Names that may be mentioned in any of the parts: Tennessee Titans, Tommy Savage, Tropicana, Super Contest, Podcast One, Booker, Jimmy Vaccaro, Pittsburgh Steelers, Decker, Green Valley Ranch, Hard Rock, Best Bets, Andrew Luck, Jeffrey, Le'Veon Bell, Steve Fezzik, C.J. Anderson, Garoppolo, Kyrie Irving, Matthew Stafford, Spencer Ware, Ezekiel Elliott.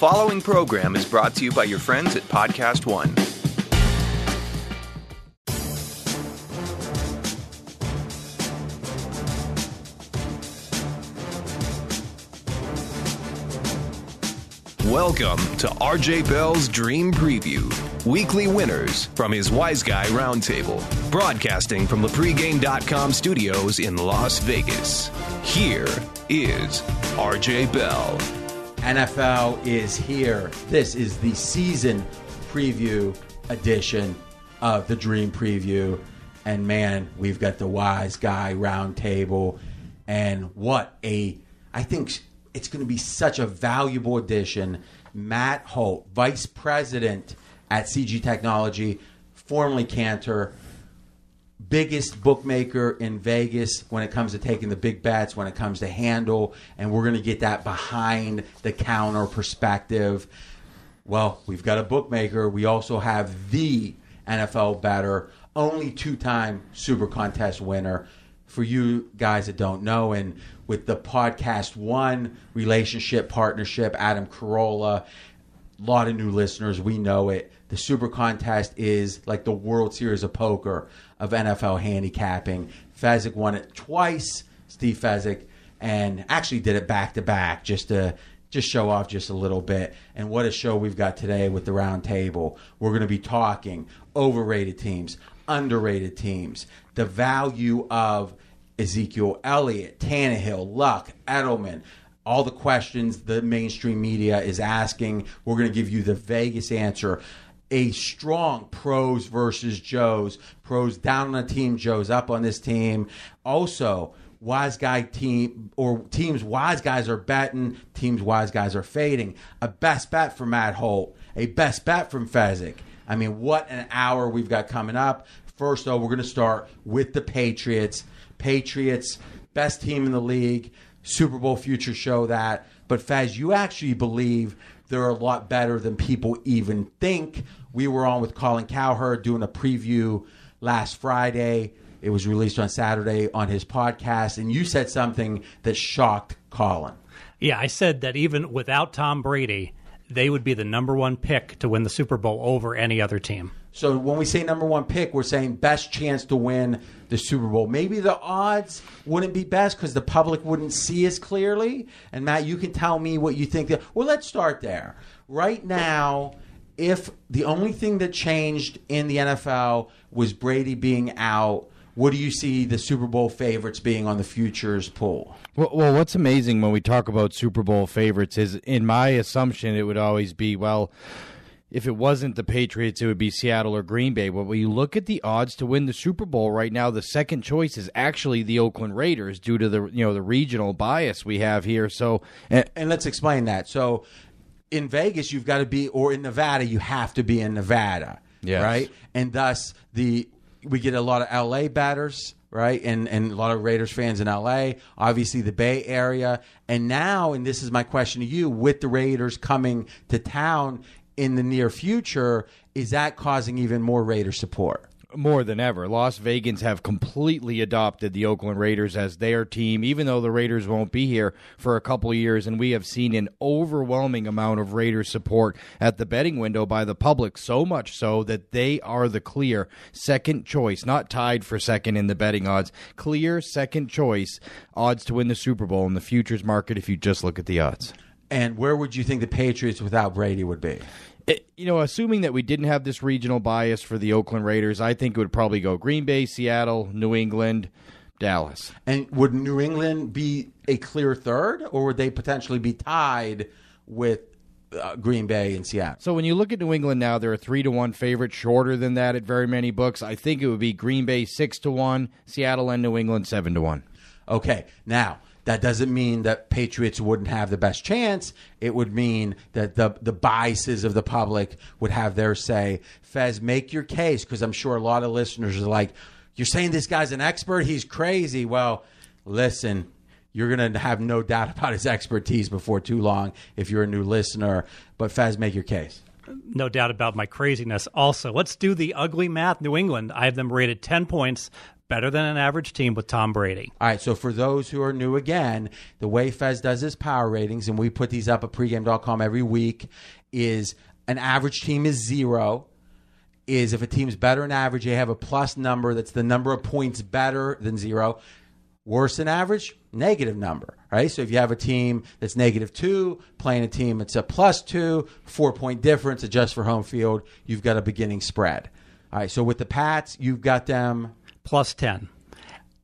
following program is brought to you by your friends at Podcast One. Welcome to RJ Bell's Dream Preview, weekly winners from his Wise Guy Roundtable, broadcasting from the Pregame.com studios in Las Vegas. Here is RJ Bell. NFL is here. This is the season preview edition of the Dream Preview. And man, we've got the Wise Guy Roundtable. And what a, I think... it's going to be such a valuable addition. Matt Holt, Vice President at CG Technology, formerly Cantor, biggest bookmaker in Vegas when it comes to taking the big bets, when it comes to handle, and we're going to get that behind-the-counter perspective. Well, we've got a bookmaker. We also have the NFL bettor, only two-time Super Contest winner. For you guys that don't know, and with the Podcast One relationship, partnership, Adam Carolla, a lot of new listeners, we know it. The Super Contest is like the World Series of Poker of NFL handicapping. Fezzik won it twice, Steve Fezzik, and actually did it back-to-back just to show off just a little bit. And what a show we've got today with the round table. We're going to be talking overrated teams, underrated teams, the value of Ezekiel Elliott, Tannehill, Luck, Edelman, all the questions the mainstream media is asking. We're going to give you the Vegas answer. A strong pros versus Joes, pros down on a team, Joes up on this team. Also, wise guy team or teams wise guys are betting, teams wise guys are fading. A best bet from Matt Holt, a best bet from Fezzik. I mean, what an hour we've got coming up. First, though, we're going to start with the Patriots. Patriots, best team in the league. Super Bowl futures show that. But, Fez, you actually believe they're a lot better than people even think. We were on with Colin Cowherd doing a preview last Friday. It was released on Saturday on his podcast. And you said something that shocked Colin. Yeah, I said that even without Tom Brady, they would be the number one pick to win the Super Bowl over any other team. So when we say number one pick, we're saying best chance to win the Super Bowl. Maybe the odds wouldn't be best because the public wouldn't see as clearly. And, Matt, you can tell me what you think. Well, let's start there. Right now, if the only thing that changed in the NFL was Brady being out, what do you see the Super Bowl favorites being on the futures pool? Well, what's amazing when we talk about Super Bowl favorites is, in my assumption, it would always be, well, if it wasn't the Patriots, it would be Seattle or Green Bay. But when you look at the odds to win the Super Bowl right now, the second choice is actually the Oakland Raiders due to the the regional bias we have here. So, and let's explain that. So in Vegas, you've got to be, or in Nevada, you have to be in Nevada, yes. Right? And thus we get a lot of L.A. batters, right, and a lot of Raiders fans in L.A., obviously the Bay Area. And now, and this is my question to you, with the Raiders coming to town in the near future, is that causing even more Raider support? More than ever. Las Vegans have completely adopted the Oakland Raiders as their team, even though the Raiders won't be here for a couple of years, and we have seen an overwhelming amount of Raiders support at the betting window by the public, so much so that they are the clear second choice, not tied for second in the betting odds, clear second choice odds to win the Super Bowl in the futures market if you just look at the odds. And where would you think the Patriots without Brady would be? Assuming that we didn't have this regional bias for the Oakland Raiders, I think it would probably go Green Bay, Seattle, New England, Dallas. And would New England be a clear third, or would they potentially be tied with Green Bay and Seattle? So when you look at New England now, they're a 3-1 favorite, shorter than that at very many books. I think it would be Green Bay 6-1, Seattle and New England 7-1. Okay, now... that doesn't mean that Patriots wouldn't have the best chance. It would mean that the biases of the public would have their say. Fez, make your case, because I'm sure a lot of listeners are like, you're saying this guy's an expert? He's crazy. Well, listen, you're going to have no doubt about his expertise before too long if you're a new listener. But Fez, make your case. No doubt about my craziness also. Let's do the ugly math. New England, I have them rated 10 points. better than an average team with Tom Brady. All right, so for those who are new again, the way Fez does his power ratings, and we put these up at pregame.com every week, is an average team is 0. Is if a team's better than average, they have a plus number. That's the number of points better than 0. Worse than average, negative number, right? So if you have a team that's -2, playing a team that's a +2, 4-point difference, adjust for home field, you've got a beginning spread. All right, so with the Pats, you've got them... +10.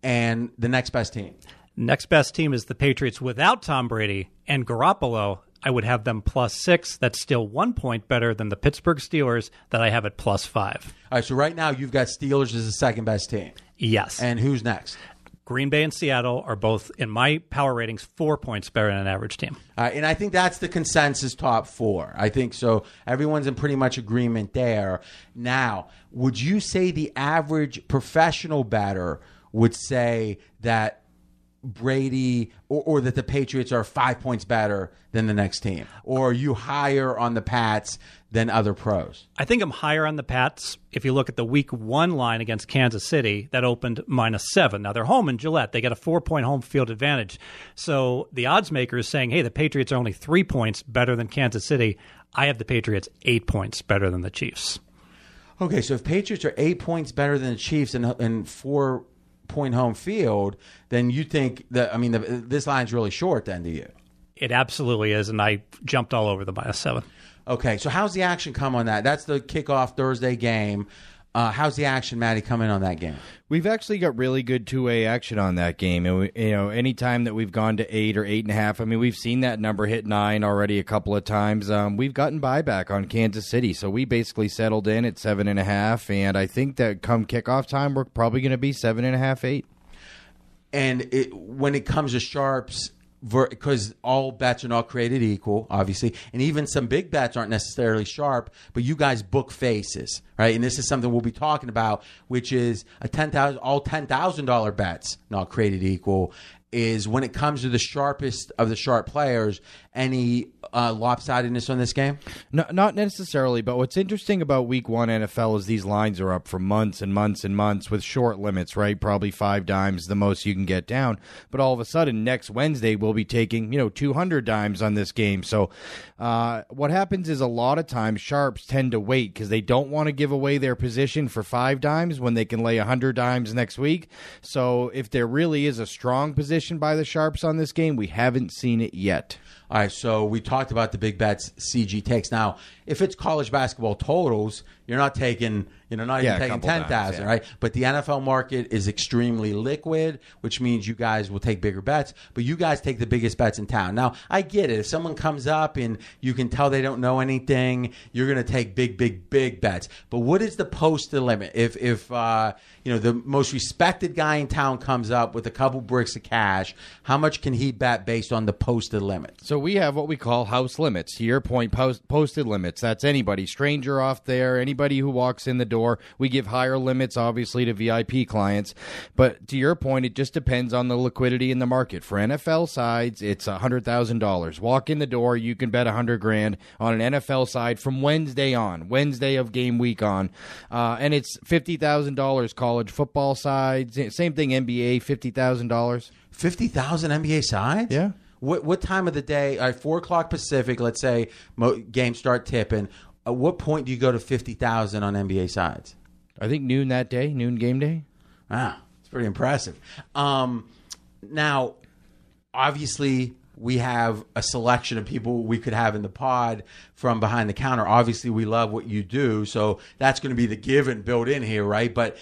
And the next best team? Next best team is the Patriots without Tom Brady and Garoppolo. I would have them +6. That's still 1 point better than the Pittsburgh Steelers that I have at +5. All right, so right now you've got Steelers as the second best team. Yes. And who's next? Green Bay and Seattle are both, in my power ratings, 4 points better than an average team. And I think that's the consensus top four. I think so. Everyone's in pretty much agreement there. Now, would you say the average professional bettor would say that Brady or that the Patriots are 5 points better than the next team? Or are you higher on the Pats than other pros? I think I'm higher on the Pats. If you look at the week 1 line against Kansas City, that opened -7. Now they're home in Gillette. They got a 4-point home field advantage. So the odds maker is saying, hey, the Patriots are only 3 points better than Kansas City. I have the Patriots 8 points better than the Chiefs. Okay, so if Patriots are 8 points better than the Chiefs and 4-point home field, then you think that, I mean, this line's really short then to you. It absolutely is, and I jumped all over the -7. Okay, so how's the action come on that? That's the kickoff Thursday game. How's the action, Matty, come in on that game? We've actually got really good two-way action on that game. And we, you know, any time that we've gone to 8 or 8.5, I mean, we've seen that number hit 9 already a couple of times. We've gotten buyback on Kansas City, so we basically settled in at 7.5. And I think that come kickoff time, we're probably going to be 7.5, 8. And when it comes to sharps, because all bets are not created equal, obviously, and even some big bets aren't necessarily sharp, but you guys book faces, right? And this is something we'll be talking about, which is all $10,000 bets not created equal, is when it comes to the sharpest of the sharp players, any lopsidedness on this game? No, not necessarily, but what's interesting about week 1 NFL is these lines are up for months and months and months with short limits, right? Probably 5 dimes, the most you can get down. But all of a sudden, next Wednesday, we'll be taking, 200 dimes on this game. So what happens is a lot of times sharps tend to wait because they don't want to give away their position for 5 dimes when they can lay 100 dimes next week. So if there really is a strong position by the sharps on this game, we haven't seen it yet. All right, so we talked about the big bets CG takes. Now, if it's college basketball totals, you're not taking, not even taking 10,000, yeah. Right? But the NFL market is extremely liquid, which means you guys will take bigger bets, but you guys take the biggest bets in town. Now, I get it. If someone comes up and you can tell they don't know anything, you're going to take big bets. But what is the posted limit? If the most respected guy in town comes up with a couple bricks of cash, how much can he bet based on the posted limit? So we have what we call house limits. To your point, posted limits. That's anybody, stranger off there, anybody who walks in the door. We give higher limits, obviously, to VIP clients. But to your point, it just depends on the liquidity in the market. For NFL sides, it's $100,000. Walk in the door, you can bet $100,000 on an NFL side from Wednesday of game week on. And it's $50,000 college football sides. Same thing, NBA, $50,000. 50,000 NBA sides? Yeah. What time of the day? All right, 4 o'clock Pacific, let's say, game start tipping. At what point do you go to 50,000 on NBA sides? I think noon that day, noon game day. Wow, it's pretty impressive. Now, obviously, we have a selection of people we could have in the pod from behind the counter. Obviously, we love what you do, so that's going to be the given built in here, right? But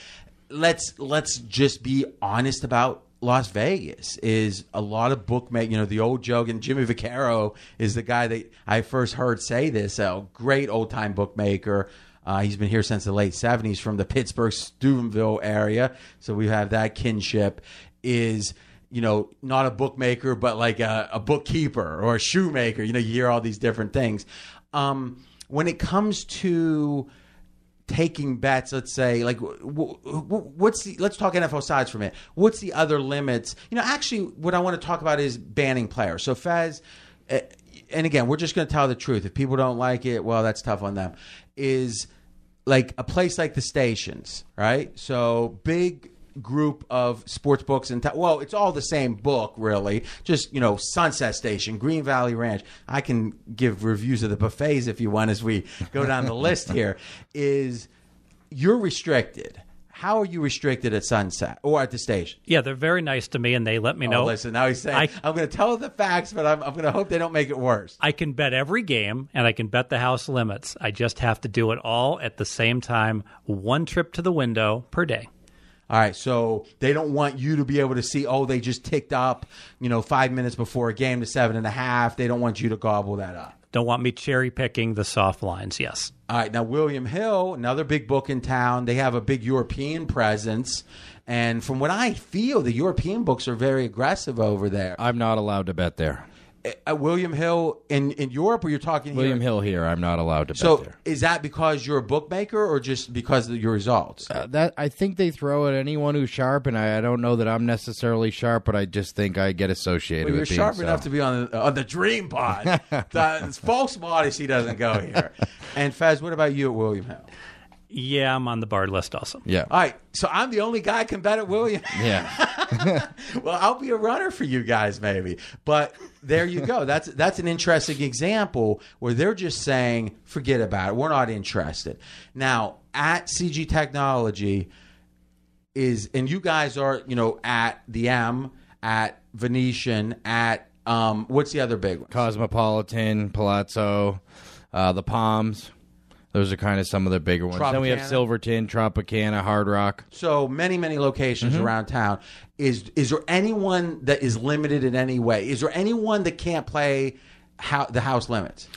let's just be honest about Las Vegas. Is a lot of bookmakers, the old joke, and Jimmy Vaccaro is the guy that I first heard say this, a great old-time bookmaker. He's been here since the late 70s from the Pittsburgh, Steubenville area, so we have that kinship, is... not a bookmaker, but like a bookkeeper or a shoemaker. You hear all these different things. When it comes to taking bets, let's say, like, let's talk NFL sides for a minute. What's the other limits? Actually, what I want to talk about is banning players. So Fez, and again, we're just going to tell the truth. If people don't like it, well, that's tough on them. Is like a place like the stations, right? So big group of sports books and well, it's all the same book, really. Just, you know, Sunset Station, Green Valley Ranch. I can give reviews of the buffets if you want as we go down the list here. Is you're restricted. How are you restricted at Sunset or at the station? Yeah, they're very nice to me, and they let me know. Listen, now he's saying, I'm going to tell the facts, but I'm going to hope they don't make it worse. I can bet every game, and I can bet the house limits. I just have to do it all at the same time, one trip to the window per day. All right, so they don't want you to be able to see, oh, they just ticked up, 5 minutes before a game to 7.5. They don't want you to gobble that up. Don't want me cherry-picking the soft lines, yes. All right, now William Hill, another big book in town. They have a big European presence. And from what I feel, the European books are very aggressive over there. I'm not allowed to bet there. William Hill in Europe, or you're talking William here? Hill here, I'm not allowed to bet there. So is that because you're a bookmaker or just because of your results? I think they throw at anyone who's sharp, and I don't know that I'm necessarily sharp, but I just think I get associated with being sharp enough to be on the Dream Pod. Folks, Modesty doesn't go here. And Fez, what about you at William Hill? Yeah, I'm on the bar list also. Yeah. All right, so I'm the only guy can bet at William. Yeah. Well, I'll be a runner for you guys maybe. But there you go. That's an interesting example where they're just saying, forget about it. We're not interested. Now, at CG Technology and you guys are, at the M, at Venetian, at what's the other big one? Cosmopolitan, Palazzo, the Palms. Those are kind of some of the bigger ones. Then we have Silverton, Tropicana, Hard Rock. So many, many locations around town. Is there anyone that is limited in any way? Is there anyone that can't play the house limits?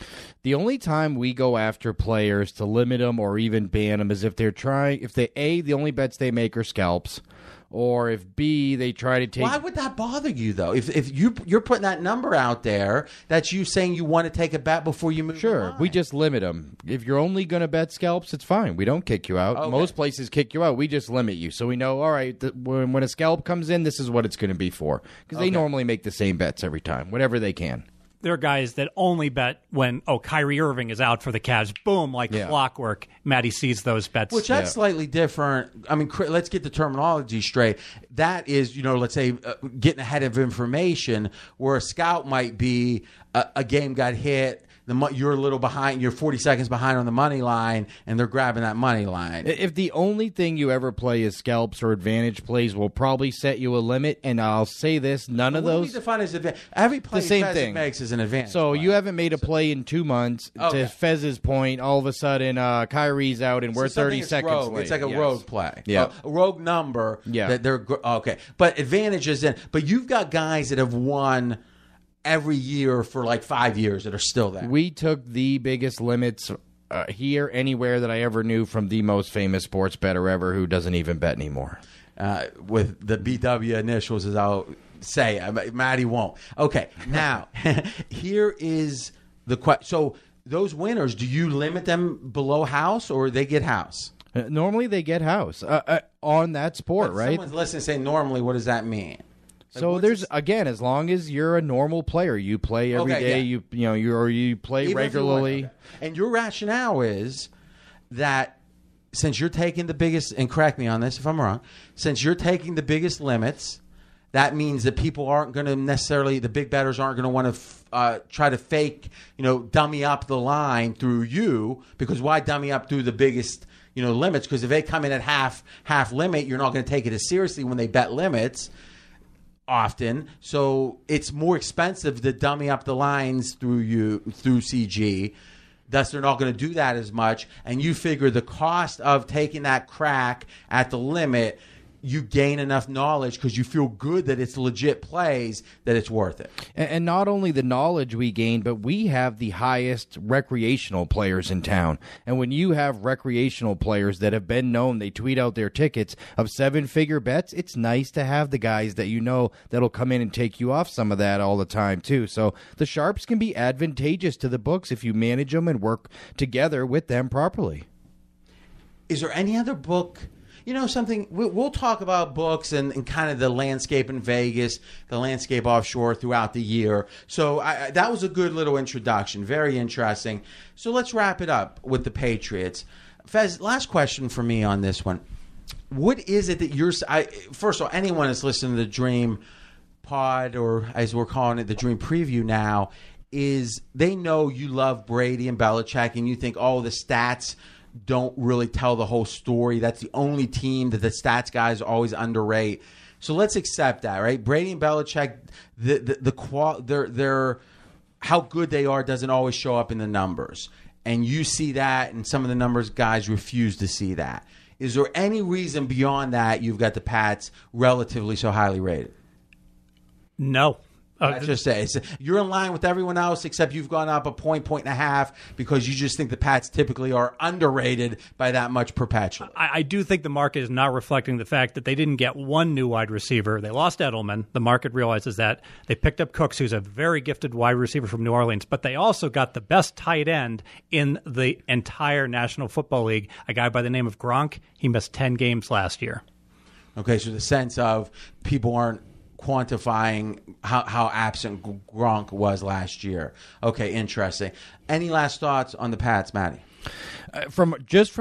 The only time we go after players to limit them or even ban them is if they're trying. If the only bets they make are scalps. Or if B, they try to take... Why would that bother you, though? If you're putting that number out there, that's you saying you want to take a bet before you move. Sure, we just limit them. If you're only going to bet scalps, it's fine. We don't kick you out. Okay. Most places kick you out. We just limit you. So we know, all right, when a scalp comes in, this is what it's going to be for. Because they normally make the same bets every time, whatever they can. There are guys that only bet when, Kyrie Irving is out for the Cavs. Boom, clockwork. Matty sees those bets. Which that's slightly different. I mean, let's get the terminology straight. That is, let's say getting ahead of information where a scout might be a game got hit. You're a little behind, you're 40 seconds behind on the money line, and they're grabbing that money line. If the only thing you ever play is scalps or advantage plays, we'll probably set you a limit, and I'll say this, none of those... What we define as advantage? Every play Fez makes is an advantage play. You haven't made a play in 2 months, to Fez's point, all of a sudden Kyrie's out, and we're 30 seconds late. It's like a rogue play. Yeah. A rogue number. Yeah. That they're, but advantage is in... But you've got guys that have won... every year for 5 years that are still there. We took the biggest limits here anywhere that I ever knew from the most famous sports bettor ever who doesn't even bet anymore. With the BW initials, as I'll say, Maddie won't. Okay, now, here is the question. So those winners, do you limit them below house or they get house? Normally they get house on that sport, right? Someone's listening saying normally, what does that mean? So there's, again, as long as you're a normal player, you play every day, you play even regularly. And your rationale is that since you're taking the biggest, and correct me on this if I'm wrong, since you're taking the biggest limits, that means that people aren't going to necessarily, the big bettors aren't going to want to try to fake, dummy up the line through you, because why dummy up through the biggest limits? Because if they come in at half limit, you're not going to take it as seriously when they bet limits. Often, so it's more expensive to dummy up the lines through CG. Thus, they're not going to do that as much. And you figure the cost of taking that crack at the limit, you gain enough knowledge because you feel good that it's legit plays, that it's worth it. And not only the knowledge we gain, but we have the highest recreational players in town. And when you have recreational players that have been known, they tweet out their tickets of seven-figure bets, it's nice to have the guys that that'll come in and take you off some of that all the time, too. So the sharps can be advantageous to the books if you manage them and work together with them properly. Is there any other book... something, we'll talk about books and kind of the landscape in Vegas, the landscape offshore throughout the year. So that was a good little introduction. Very interesting. So let's wrap it up with the Patriots. Fez, last question for me on this one. What is it that you're first of all, anyone that's listening to the Dream Pod, or as we're calling it, the Dream Preview now, is they know you love Brady and Belichick, and you think, oh, the stats don't really tell the whole story. That's the only team that the stats guys always underrate. So let's accept that, right? Brady and Belichick, their how good they are doesn't always show up in the numbers. And you see that, and some of the numbers guys refuse to see that. Is there any reason beyond that you've got the Pats relatively so highly rated? No. I just say you're in line with everyone else, except you've gone up a point and a half because you just think the Pats typically are underrated by that much perpetually. I do think the market is not reflecting the fact that they didn't get one new wide receiver. They lost Edelman. The market realizes that. They picked up Cooks, who's a very gifted wide receiver from New Orleans, but they also got the best tight end in the entire National Football League, a guy by the name of Gronk. He missed 10 games last year. Okay, so the sense of people aren't quantifying how absent Gronk was last year. Okay, interesting. Any last thoughts on the Pats, Matty? From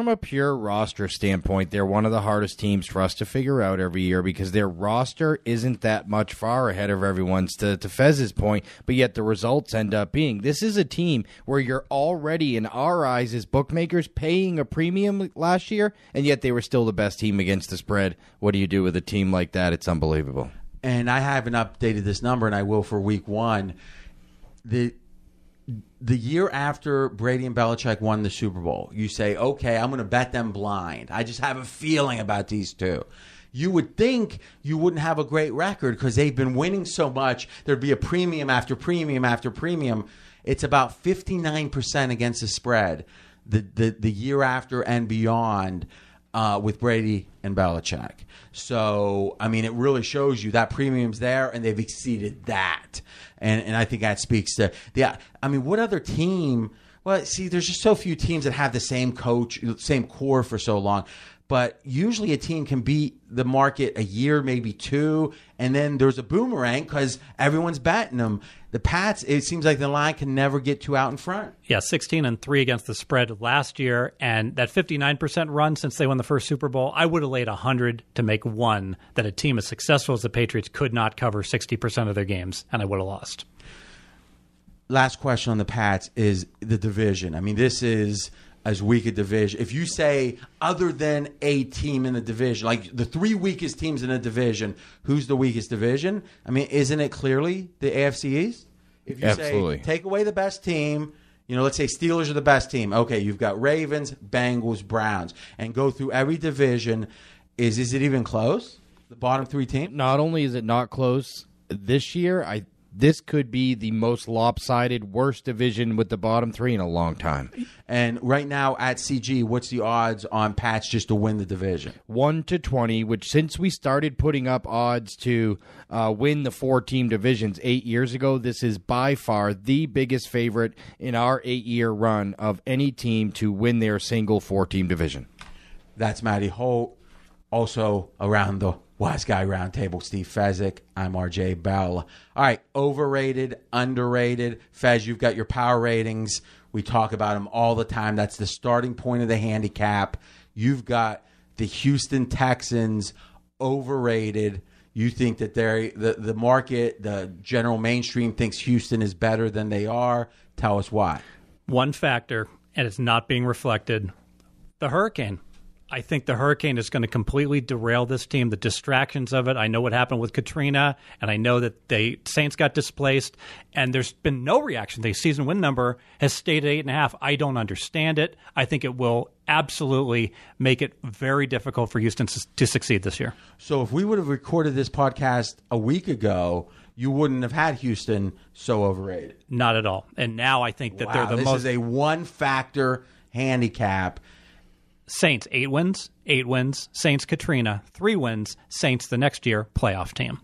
a pure roster standpoint, they're one of the hardest teams for us to figure out every year because their roster isn't that much far ahead of everyone's, to Fez's point, but yet the results end up being. This is a team where you're already, in our eyes as bookmakers, paying a premium last year, and yet they were still the best team against the spread. What do you do with a team like that? It's unbelievable. And I haven't updated this number, and I will for week one. The year after Brady and Belichick won the Super Bowl, you say, okay, I'm going to bet them blind. I just have a feeling about these two. You would think you wouldn't have a great record because they've been winning so much. There'd be a premium after premium after premium. It's about 59% against the spread the year after and beyond with Brady and Belichick. So, I mean, it really shows you that premium's there, and they've exceeded that. And I think that speaks to what other team? Well, see, there's just so few teams that have the same coach, same core for so long. But usually a team can beat the market a year, maybe two, and then there's a boomerang because everyone's batting them. The Pats, it seems like the line can never get too out in front. Yeah, 16-3 against the spread last year, and that 59% run since they won the first Super Bowl, I would have laid 100 to make one that a team as successful as the Patriots could not cover 60% of their games, and I would have lost. Last question on the Pats is the division. I mean, this is as weak a division. If you say other than a team in the division, like the three weakest teams in a division, who's the weakest division? I mean, isn't it clearly the AFC East? If you Absolutely. Say take away the best team, let's say Steelers are the best team. Okay, you've got Ravens, Bengals, Browns, and go through every division. Is it even close? The bottom three teams? Not only is it not close this year, this could be the most lopsided, worst division with the bottom three in a long time. And right now at CG, what's the odds on Pats just to win the division? 1 to 20, which since we started putting up odds to win the four-team divisions 8 years ago, this is by far the biggest favorite in our 8-year run of any team to win their single four-team division. That's Matty Holt, also around the Wise Guy Roundtable, Steve Fezzik. I'm RJ Bell. All right, overrated, underrated. Fez, you've got your power ratings. We talk about them all the time. That's the starting point of the handicap. You've got the Houston Texans overrated. You think that the market, the general mainstream, thinks Houston is better than they are. Tell us why. One factor, and it's not being reflected, the hurricane. I think the hurricane is going to completely derail this team, the distractions of it. I know what happened with Katrina, and I know that the Saints got displaced, and there's been no reaction. The season win number has stayed at 8.5. I don't understand it. I think it will absolutely make it very difficult for Houston to succeed this year. So if we would have recorded this podcast a week ago, you wouldn't have had Houston so overrated. Not at all. And now I think that they're the most. This is a one-factor handicap. Saints, 8 wins, Saints, Katrina, 3 wins, Saints the next year, playoff team.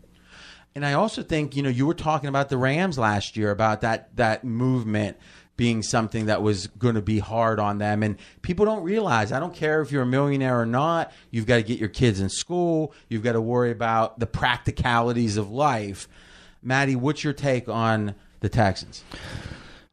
And I also think, you were talking about the Rams last year, about that movement being something that was going to be hard on them. And people don't realize, I don't care if you're a millionaire or not, you've got to get your kids in school, you've got to worry about the practicalities of life. Matty, what's your take on the Texans?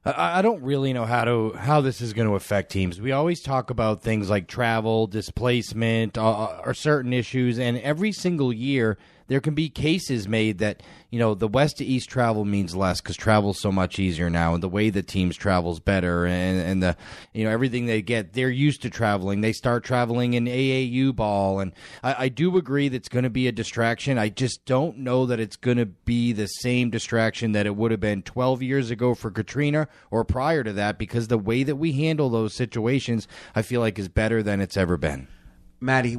I don't really know how this is going to affect teams. We always talk about things like travel, displacement, or certain issues, and every single year there can be cases made that, you know, the west to east travel means less because travel's so much easier now, and the way the teams travel's better, and the, you know, everything they get, they're used to traveling. They start traveling in AAU ball, and I do agree that's going to be a distraction. I just don't know that it's going to be the same distraction that it would have been 12 years ago for Katrina or prior to that, because the way that we handle those situations, I feel like, is better than it's ever been. Matty,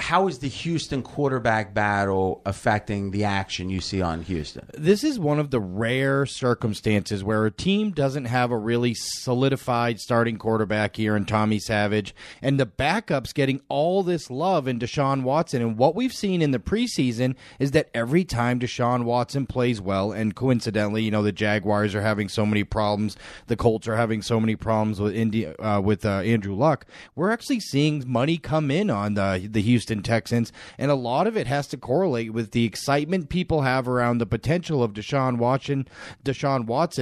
how is the Houston quarterback battle affecting the action you see on Houston? This is one of the rare circumstances where a team doesn't have a really solidified starting quarterback here in Tommy Savage, and the backup's getting all this love in Deshaun Watson. And what we've seen in the preseason is that every time Deshaun Watson plays well, and coincidentally, you know, the Jaguars are having so many problems, the Colts are having so many problems with Andrew Luck, we're actually seeing money come in on the Houston Texans, and a lot of it has to correlate with the excitement people have around the potential of Deshaun Watson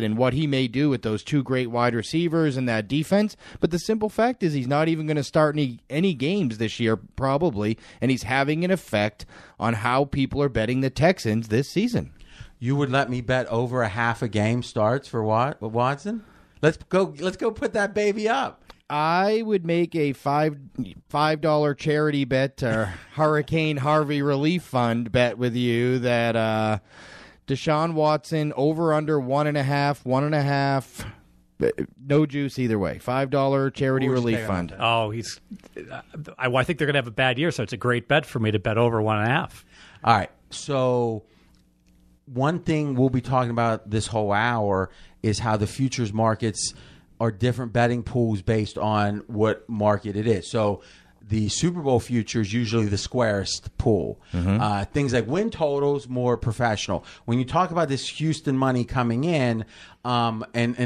and what he may do with those two great wide receivers and that defense. But the simple fact is he's not even going to start any games this year, probably, and he's having an effect on how people are betting the Texans this season. You would let me bet over a half a game starts for Watson? Let's go put that baby up. I would make a $5 charity bet, or Hurricane Harvey Relief Fund bet with you, that Deshaun Watson over under 1.5, no juice either way. $5 charity relief fund. Oh, I think they're going to have a bad year, so it's a great bet for me to bet over 1.5. All right, so one thing we'll be talking about this whole hour is how the futures markets are different betting pools based on what market it is. So the Super Bowl futures, usually the squarest pool. Mm-hmm. Things like win totals, more professional. When you talk about this Houston money coming in, and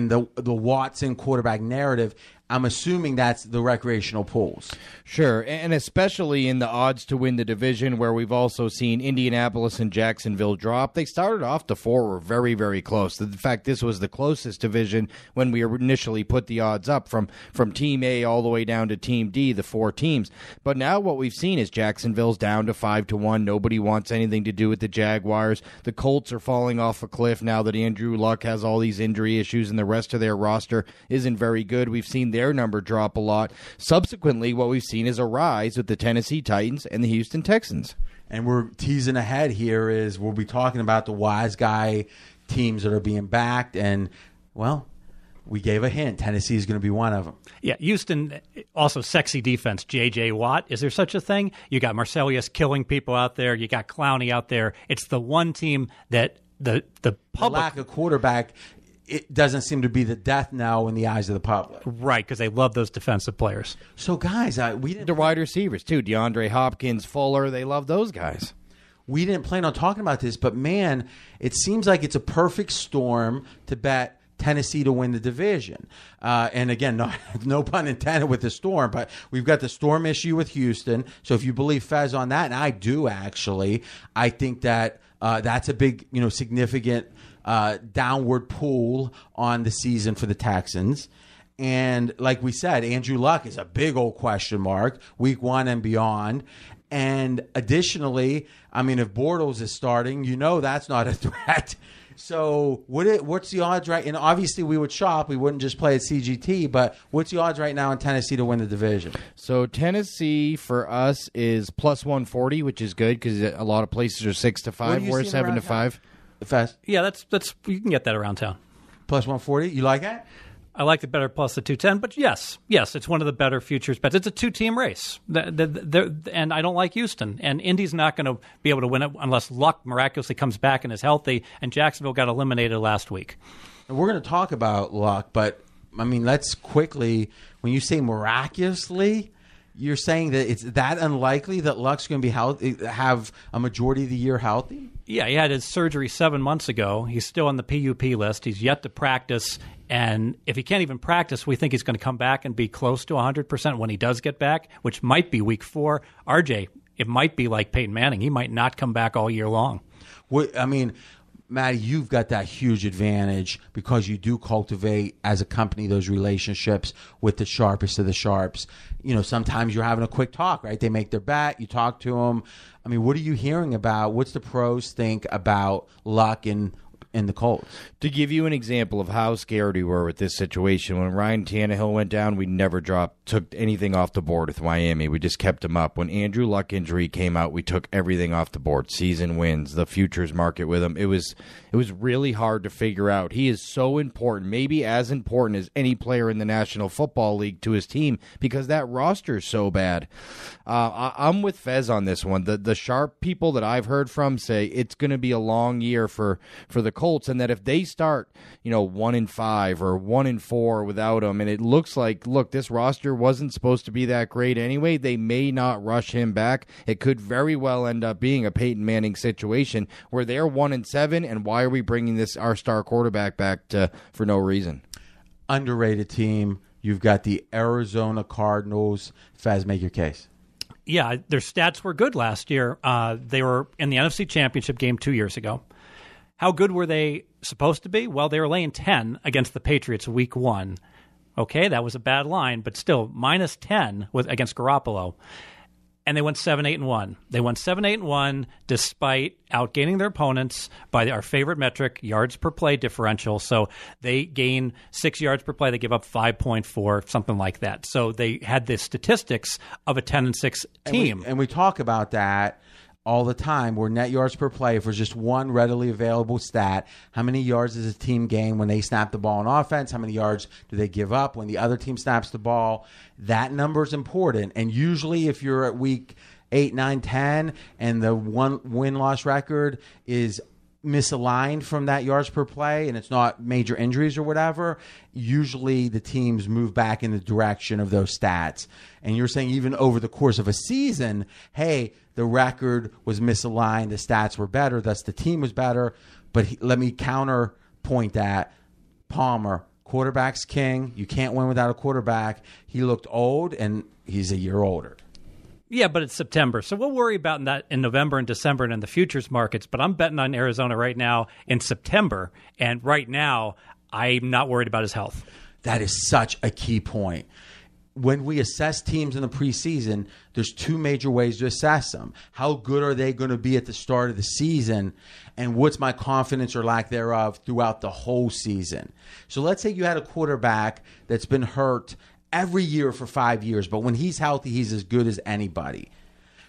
the Watson quarterback narrative, I'm assuming that's the recreational pools. Sure, and especially in the odds to win the division, where we've also seen Indianapolis and Jacksonville drop. They started off the four were very, very close. In fact, this was the closest division when we initially put the odds up from Team A all the way down to Team D, the four teams. But now what we've seen is Jacksonville's down to 5-1. Nobody wants anything to do with the Jaguars. The Colts are falling off a cliff now that Andrew Luck has all these injury issues and the rest of their roster isn't very good. We've seen their number drop a lot. Subsequently, what we've seen is a rise with the Tennessee Titans and the Houston Texans. And we're teasing ahead here is we'll be talking about the wise guy teams that are being backed, and, well, we gave a hint. Tennessee is going to be one of them. Yeah, Houston, also sexy defense. J.J. Watt, is there such a thing? You got Marcellus killing people out there. You got Clowney out there. It's the one team that the public... The lack of quarterback... It doesn't seem to be the death now in the eyes of the public. Right, because they love those defensive players. So, guys, the wide receivers, too. DeAndre Hopkins, Fuller, they love those guys. We didn't plan on talking about this, but, man, it seems like it's a perfect storm to bet Tennessee to win the division. And, again, no pun intended with the storm, but we've got the storm issue with Houston. So if you believe Fez on that, and I do, actually, I think that that's a big, significant downward pull on the season for the Texans. And like we said, Andrew Luck is a big old question mark, week one and beyond. And additionally, I mean, if Bortles is starting, that's not a threat. So what's the odds right? And obviously we would shop. We wouldn't just play at CGT, but what's the odds right now in Tennessee to win the division? So Tennessee for us is plus 140, which is good because a lot of places are 6-5. We're 7-5. Fast. Yeah, that's you can get that around town. Plus 140, you like that? I like it better plus the 210, but yes, it's one of the better futures bets. It's a two-team race, and I don't like Houston. And Indy's not going to be able to win it unless Luck miraculously comes back and is healthy, and Jacksonville got eliminated last week. And we're going to talk about Luck, but, I mean, let's quickly, when you say miraculously, you're saying that it's that unlikely that Luck's going to be have a majority of the year healthy? Yeah, he had his surgery 7 months ago. He's still on the PUP list. He's yet to practice. And if he can't even practice, we think he's going to come back and be close to 100% when he does get back, which might be week 4. RJ, it might be like Peyton Manning. He might not come back all year long. I mean, Matty, you've got that huge advantage because you do cultivate as a company those relationships with the sharpest of the sharps. You know, sometimes you're having a quick talk, right? They make their bet, you talk to them. I mean, what are you hearing about? What's the pros think about Luck and the Colts? To give you an example of how scared we were with this situation, when Ryan Tannehill went down, we never took anything off the board with Miami. We just kept him up. When Andrew Luck injury came out, we took everything off the board. Season wins, the futures market with him. It was really hard to figure out. He is so important, maybe as important as any player in the National Football League to his team, because that roster is so bad. I'm with Fez on this one. The sharp people that I've heard from say it's going to be a long year for the Colts, and that if they start, 1-5 or 1-4 without him, and it looks like, look, this roster wasn't supposed to be that great anyway, they may not rush him back. It could very well end up being a Peyton Manning situation where they're 1-7, and why are we bringing our star quarterback back for no reason? Underrated team. You've got the Arizona Cardinals. Faz, make your case. Yeah, their stats were good last year. They were in the NFC Championship game 2 years ago. How good were they supposed to be? Well, they were laying 10 against the Patriots week one. Okay, that was a bad line, but still, minus 10 against Garoppolo. And they went 7-8-1. They won 7-8-1 despite outgaining their opponents by our favorite metric, yards per play differential. So they gain 6 yards per play. They give up 5.4, something like that. So they had the statistics of a 10-6 team. And we talk about that all the time, where net yards per play, if there's just one readily available stat, how many yards does a team gain when they snap the ball on offense? How many yards do they give up when the other team snaps the ball? That number is important. And usually if you're at week 8, 9, 10, and the one win-loss record is misaligned from that yards per play and it's not major injuries or whatever, usually the teams move back in the direction of those stats. And you're saying even over the course of a season, hey, the record was misaligned, the stats were better, thus the team was better. But let me counterpoint that. Palmer, quarterback's king. You can't win without a quarterback. He looked old, and he's a year older. Yeah, but it's September, so we'll worry about that in November and December and in the futures markets. But I'm betting on Arizona right now in September, and right now I'm not worried about his health. That is such a key point. When we assess teams in the preseason, there's two major ways to assess them. How good are they going to be at the start of the season? And what's my confidence or lack thereof throughout the whole season? So let's say you had a quarterback that's been hurt every year for 5 years, but when he's healthy, he's as good as anybody.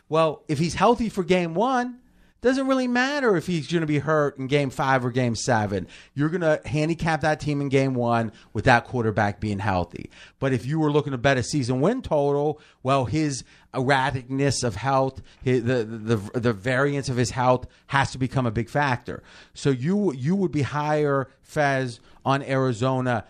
Well, if he's healthy for game one, doesn't really matter if he's going to be hurt in game 5 or game 7. You're going to handicap that team in game 1 with that quarterback being healthy. But if you were looking to bet a season win total, well, his erraticness of health, the variance of his health has to become a big factor. So you would be higher, Fez, on Arizona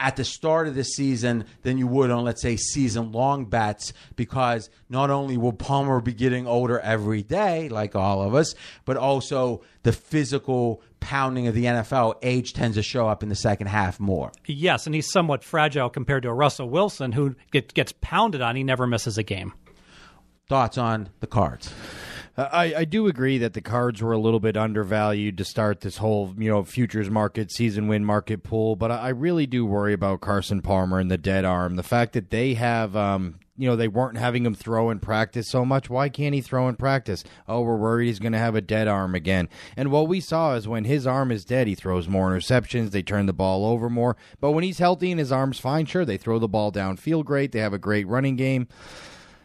at the start of the season than you would on, let's say, season-long bets, because not only will Palmer be getting older every day, like all of us, but also the physical pounding of the NFL, age tends to show up in the second half more. Yes, and he's somewhat fragile compared to a Russell Wilson who gets pounded on. He never misses a game. Thoughts on the Cards? I do agree that the Cards were a little bit undervalued to start this whole, futures market, season win market pool, but I really do worry about Carson Palmer and the dead arm. The fact that they have, they weren't having him throw in practice so much. Why can't he throw in practice? Oh, we're worried he's going to have a dead arm again. And what we saw is when his arm is dead, he throws more interceptions. They turn the ball over more. But when he's healthy and his arm's fine, sure, they throw the ball downfield great. They have a great running game.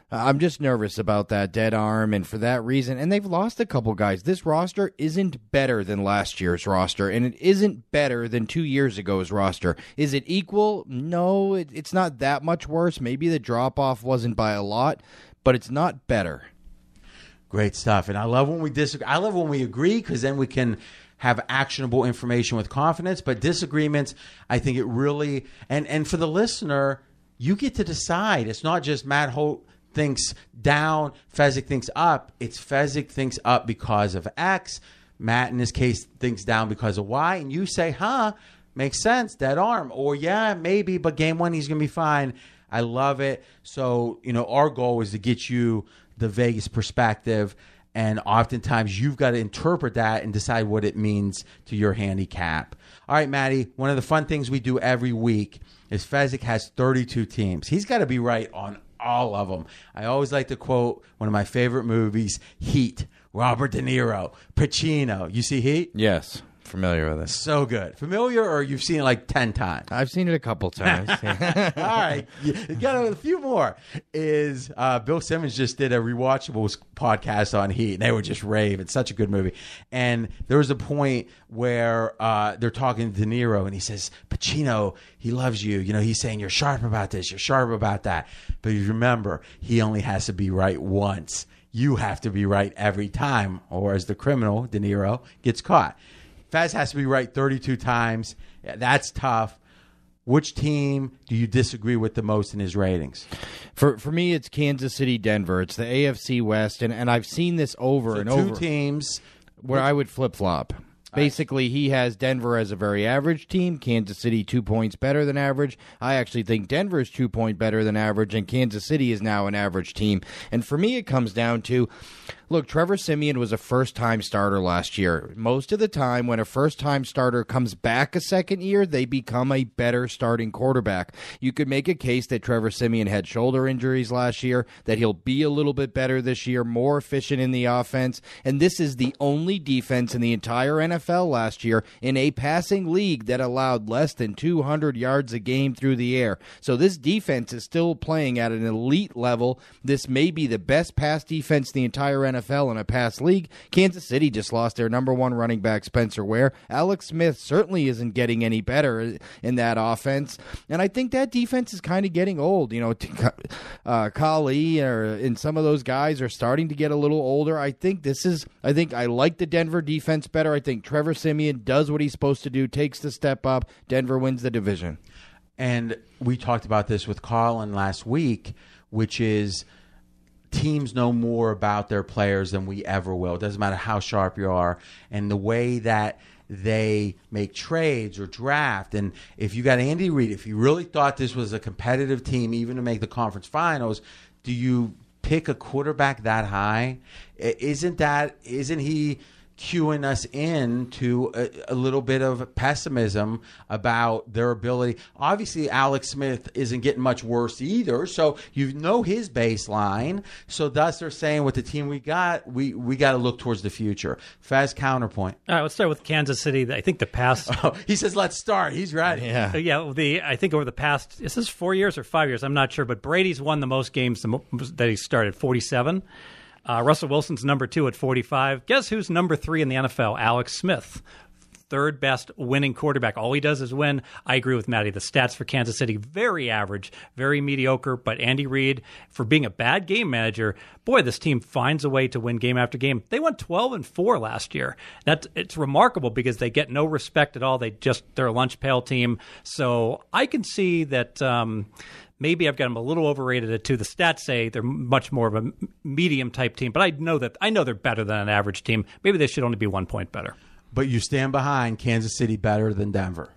I'm just nervous about that dead arm, and for that reason, and they've lost a couple guys. This roster isn't better than last year's roster, and it isn't better than 2 years ago's roster. Is it equal? No, it's not that much worse. Maybe the drop-off wasn't by a lot, but it's not better. Great stuff, and I love when we disagree. I love when we agree, because then we can have actionable information with confidence, but disagreements, I think it really, and for the listener, you get to decide. It's not just Matt Holt thinks down, Fezzik thinks up. It's Fezzik thinks up because of X. Matt, in this case, thinks down because of Y. And you say, makes sense, dead arm. Or, yeah, maybe, but game one, he's going to be fine. I love it. So, our goal is to get you the Vegas perspective. And oftentimes you've got to interpret that and decide what it means to your handicap. All right, Maddie, one of the fun things we do every week is Fezzik has 32 teams. He's got to be right on all of them. I always like to quote one of my favorite movies, Heat, Robert De Niro, Pacino. You see Heat? Yes. Familiar with it. So good. Familiar, or you've seen it like 10 times? I've seen it a couple times. All right. You got a few more. Is Bill Simmons just did a Rewatchables podcast on Heat, and they were just rave. It's such a good movie. And there was a point where they're talking to De Niro, and he says, Pacino, he loves you. You know, he's saying, you're sharp about this, you're sharp about that. But you remember, he only has to be right once. You have to be right every time, or as the criminal, De Niro, gets caught. Fez has to be right 32 times. Yeah, that's tough. Which team do you disagree with the most in his ratings? For me, it's Kansas City, Denver. It's the AFC West, and I've seen this over and over. Two teams. Where I would flip-flop. Basically, he has Denver as a very average team, Kansas City 2 points better than average. I actually think Denver is 2 points better than average, and Kansas City is now an average team. And for me, it comes down to, look, Trevor Siemian was a first-time starter last year. Most of the time, when a first-time starter comes back a second year, they become a better starting quarterback. You could make a case that Trevor Siemian had shoulder injuries last year, that he'll be a little bit better this year, more efficient in the offense, and this is the only defense in the entire NFL last year in a passing league that allowed less than 200 yards a game through the air. So this defense is still playing at an elite level. This may be the best pass defense in the entire NFL in a pass league. Kansas City just lost their number one running back, Spencer Ware. Alex Smith certainly isn't getting any better in that offense. And I think that defense is kind of getting old. You know, Kali and some of those guys are starting to get a little older. I like the Denver defense better. I think Trevor Siemian does what he's supposed to do, takes the step up. Denver wins the division. And we talked about this with Colin last week, which is teams know more about their players than we ever will. It doesn't matter how sharp you are. And the way that they make trades or draft. And if you got Andy Reid, if you really thought this was a competitive team, even to make the conference finals, do you pick a quarterback that high? Isn't he cueing us in to a little bit of pessimism about their ability? Obviously, Alex Smith isn't getting much worse either, so you know his baseline. So thus they're saying with the team we got, we got to look towards the future. Fast counterpoint. All right, let's start with Kansas City. I think the past... Oh, he says, let's start. He's right. Yeah. I think over the past... Is this 4 years or 5 years? I'm not sure, but Brady's won the most games that he started, 47. Russell Wilson's number 2 at 45. Guess who's number 3 in the NFL? Alex Smith, third best winning quarterback. All he does is win. I agree with Matty. The stats for Kansas City, very average, very mediocre. But Andy Reid, for being a bad game manager, boy, this team finds a way to win game after game. They went 12-4 last year. It's remarkable because they get no respect at all. They're a lunch pail team. So I can see that. Maybe I've got them a little overrated at 2. The stats say they're much more of a medium-type team, but I know they're better than an average team. Maybe they should only be 1 point better. But you stand behind Kansas City better than Denver.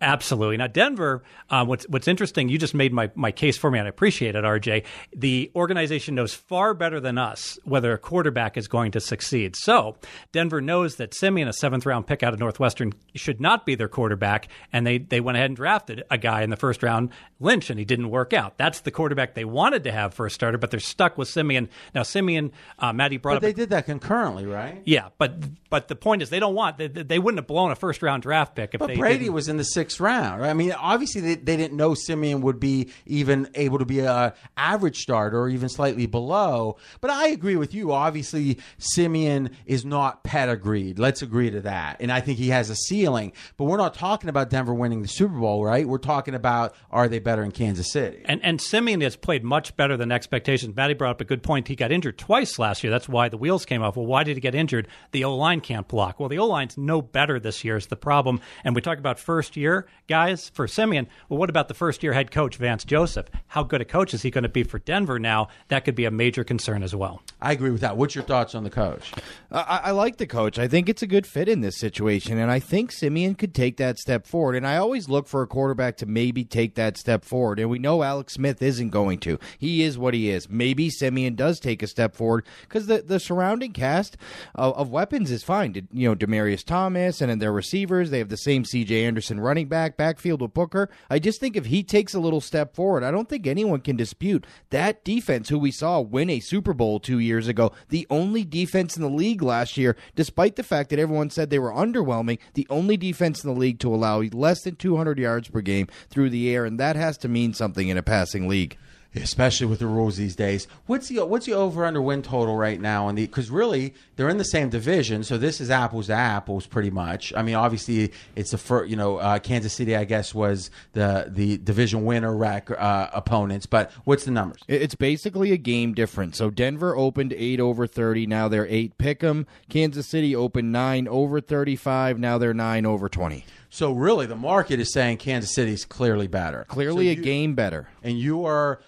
Absolutely. Now, Denver, what's interesting, you just made my case for me, and I appreciate it, RJ. The organization knows far better than us whether a quarterback is going to succeed. So Denver knows that Siemian, a seventh-round pick out of Northwestern, should not be their quarterback, and they went ahead and drafted a guy in the first round, Lynch, and he didn't work out. That's the quarterback they wanted to have for a starter, but they're stuck with Siemian. Now, Siemian, Matty brought up... But they did that concurrently, right? Yeah, but the point is they wouldn't have blown a first-round draft pick if they didn't. But Brady was in the sixth round, right? I mean, obviously they didn't know Siemian would be even able to be an average starter or even slightly below. But I agree with you. Obviously, Siemian is not pedigreed. Let's agree to that. And I think he has a ceiling. But we're not talking about Denver winning the Super Bowl, right? We're talking about, are they better in Kansas City? And Siemian has played much better than expectations. Matty brought up a good point. He got injured twice last year. That's why the wheels came off. Well, why did he get injured? The O-line can't block. Well, the O-line's no better this year is the problem. And we talk about first year. year guys for Siemian. Well, what about the first-year head coach, Vance Joseph? How good a coach is he going to be for Denver now? That could be a major concern as well. I agree with that. What's your thoughts on the coach? I like the coach. I think it's a good fit in this situation, and I think Siemian could take that step forward. And I always look for a quarterback to maybe take that step forward, and we know Alex Smith isn't going to. He is what he is. Maybe Siemian does take a step forward because the surrounding cast of weapons is fine. You know, Demaryius Thomas and their receivers, they have the same C.J. Anderson running backfield with Booker. I just think if he takes a little step forward, I don't think anyone can dispute that defense who we saw win a Super Bowl 2 years ago, the only defense in the league last year, despite the fact that everyone said they were underwhelming, the only defense in the league to allow less than 200 yards per game through the air, and that has to mean something in a passing league. Especially with the rules these days. What's the over-under win total right now? Because really, they're in the same division, so this is apples to apples pretty much. I mean, obviously, it's Kansas City, I guess, was the division winner opponents, but what's the numbers? It's basically a game difference. So Denver opened 8 over 30, now they're 8 pick'em. Kansas City opened 9 over 35, now they're 9 over 20. So really, the market is saying Kansas City's clearly better. Clearly a game better. And you are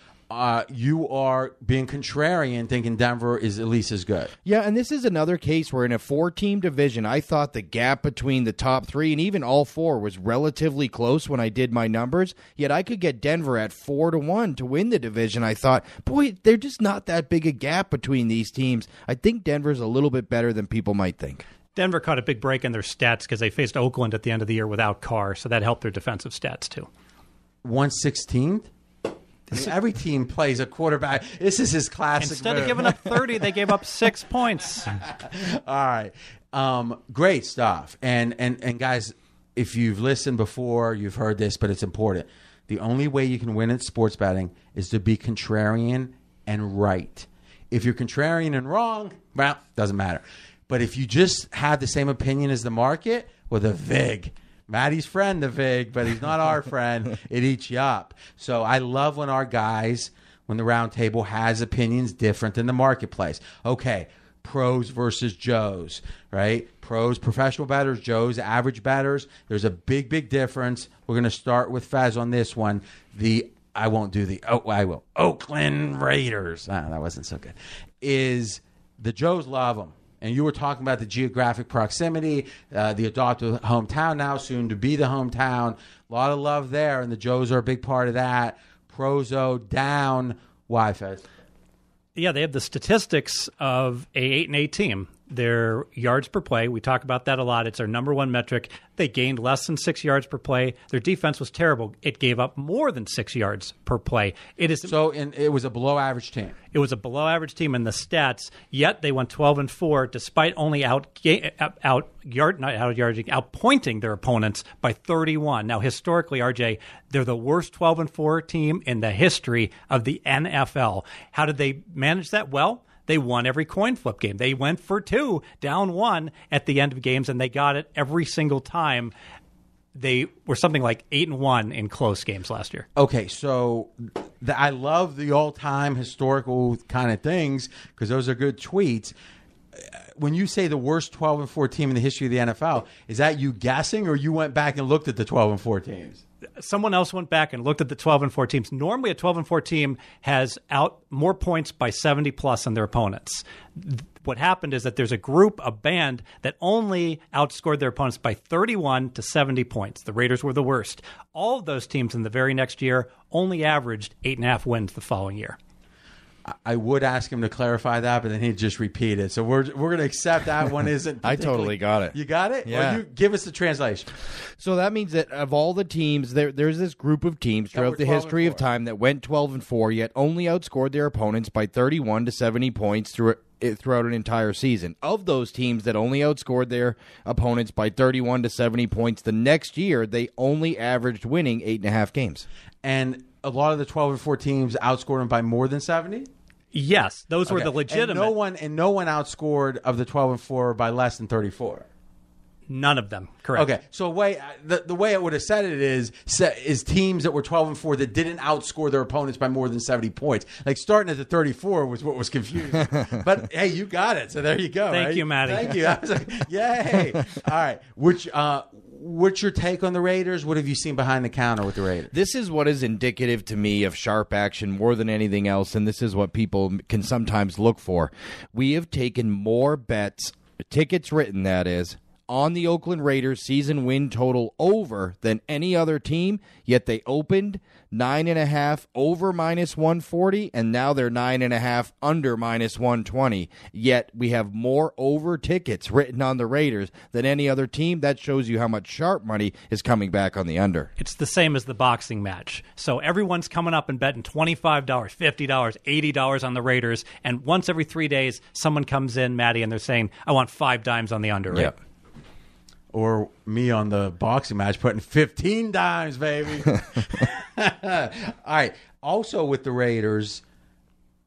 being contrarian, thinking Denver is at least as good. Yeah, and this is another case where in a four-team division, I thought the gap between the top three and even all four was relatively close when I did my numbers, yet I could get Denver at 4-1 to win the division. I thought, boy, they're just not that big a gap between these teams. I think Denver's a little bit better than people might think. Denver caught a big break in their stats because they faced Oakland at the end of the year without Carr, so that helped their defensive stats too. 116th? Every team plays a quarterback. This is his classic move. Instead of giving up 30, they gave up 6 points. All right. Great stuff. And guys, if you've listened before, you've heard this, but it's important. The only way you can win at sports betting is to be contrarian and right. If you're contrarian and wrong, well, doesn't matter. But if you just have the same opinion as the market, well, the VIG. Maddie's friend, the VIG, but he's not our friend. It eats you up. So I love when our guys, when the round table has opinions different than the marketplace. Okay, pros versus Joes, right? Pros, professional bettors, Joes, average bettors. There's a big, big difference. We're going to start with Fez on this one. Oakland Raiders. Oh, that wasn't so good. Is the Joes love them. And you were talking about the geographic proximity, the adopted hometown now, soon to be the hometown. A lot of love there, and the Joes are a big part of that. Prozo down. Why, Fez? Yeah, they have the statistics of a 8-8 team. Their yards per play, we talk about that a lot. It's our number one metric. They gained less than 6 yards per play. Their defense was terrible. It gave up more than 6 yards per play. It was a below-average team. It was a below-average team in the stats, yet they went 12-4 despite only outpointing their opponents by 31. Now, historically, RJ, they're the worst 12-4 team in the history of the NFL. How did they manage that? Well, they won every coin flip game. They went for two, down one at the end of games, and they got it every single time. They were something like 8-1 in close games last year. Okay, so I love the all-time historical kind of things because those are good tweets. When you say the worst 12-4 team in the history of the NFL, is that you guessing or you went back and looked at the 12-4 teams? Someone else went back and looked at the 12-4 teams. Normally, a 12-4 team has out more points by 70 plus than their opponents. What happened is that there's a band that only outscored their opponents by 31 to 70 points. The Raiders were the worst. All of those teams in the very next year only averaged 8.5 wins the following year. I would ask him to clarify that, but then he'd just repeat it. So we're going to accept that one isn't. I totally got it. You got it? Yeah. Well, you give us the translation. So that means that of all the teams, there's this group of teams throughout the history of time that went 12-4, yet only outscored their opponents by 31 to 70 points throughout an entire season. Of those teams that only outscored their opponents by 31 to 70 points the next year, they only averaged winning 8.5 games. And a lot of the 12-4 teams outscored them by more than 70? Yes, those were the legitimate. And no one outscored of the 12-4 by less than 34. None of them, correct? Okay, so the way I would have said it is teams that were 12-4 that didn't outscore their opponents by more than 70 points. Like starting at the 34 was what was confusing. But hey, you got it, so there you go. Thank you, Matty. Thank you. I was like, yay! All right, which What's your take on the Raiders? What have you seen behind the counter with the Raiders? This is what is indicative to me of sharp action more than anything else, and this is what people can sometimes look for. We have taken more bets, tickets written, that is, on the Oakland Raiders season win total over than any other team, yet they opened 9.5 over -140, and now they're 9.5 under -120, yet we have more over tickets written on the Raiders than any other team. That shows you how much sharp money is coming back on the under. It's the same as the boxing match. So everyone's coming up and betting $25, $50, $80 on the Raiders, and once every 3 days, someone comes in, Maddie, and they're saying, I want 5 dimes on the under. Right? Yep. Or me on the boxing match putting 15 dimes, baby. All right. Also with the Raiders,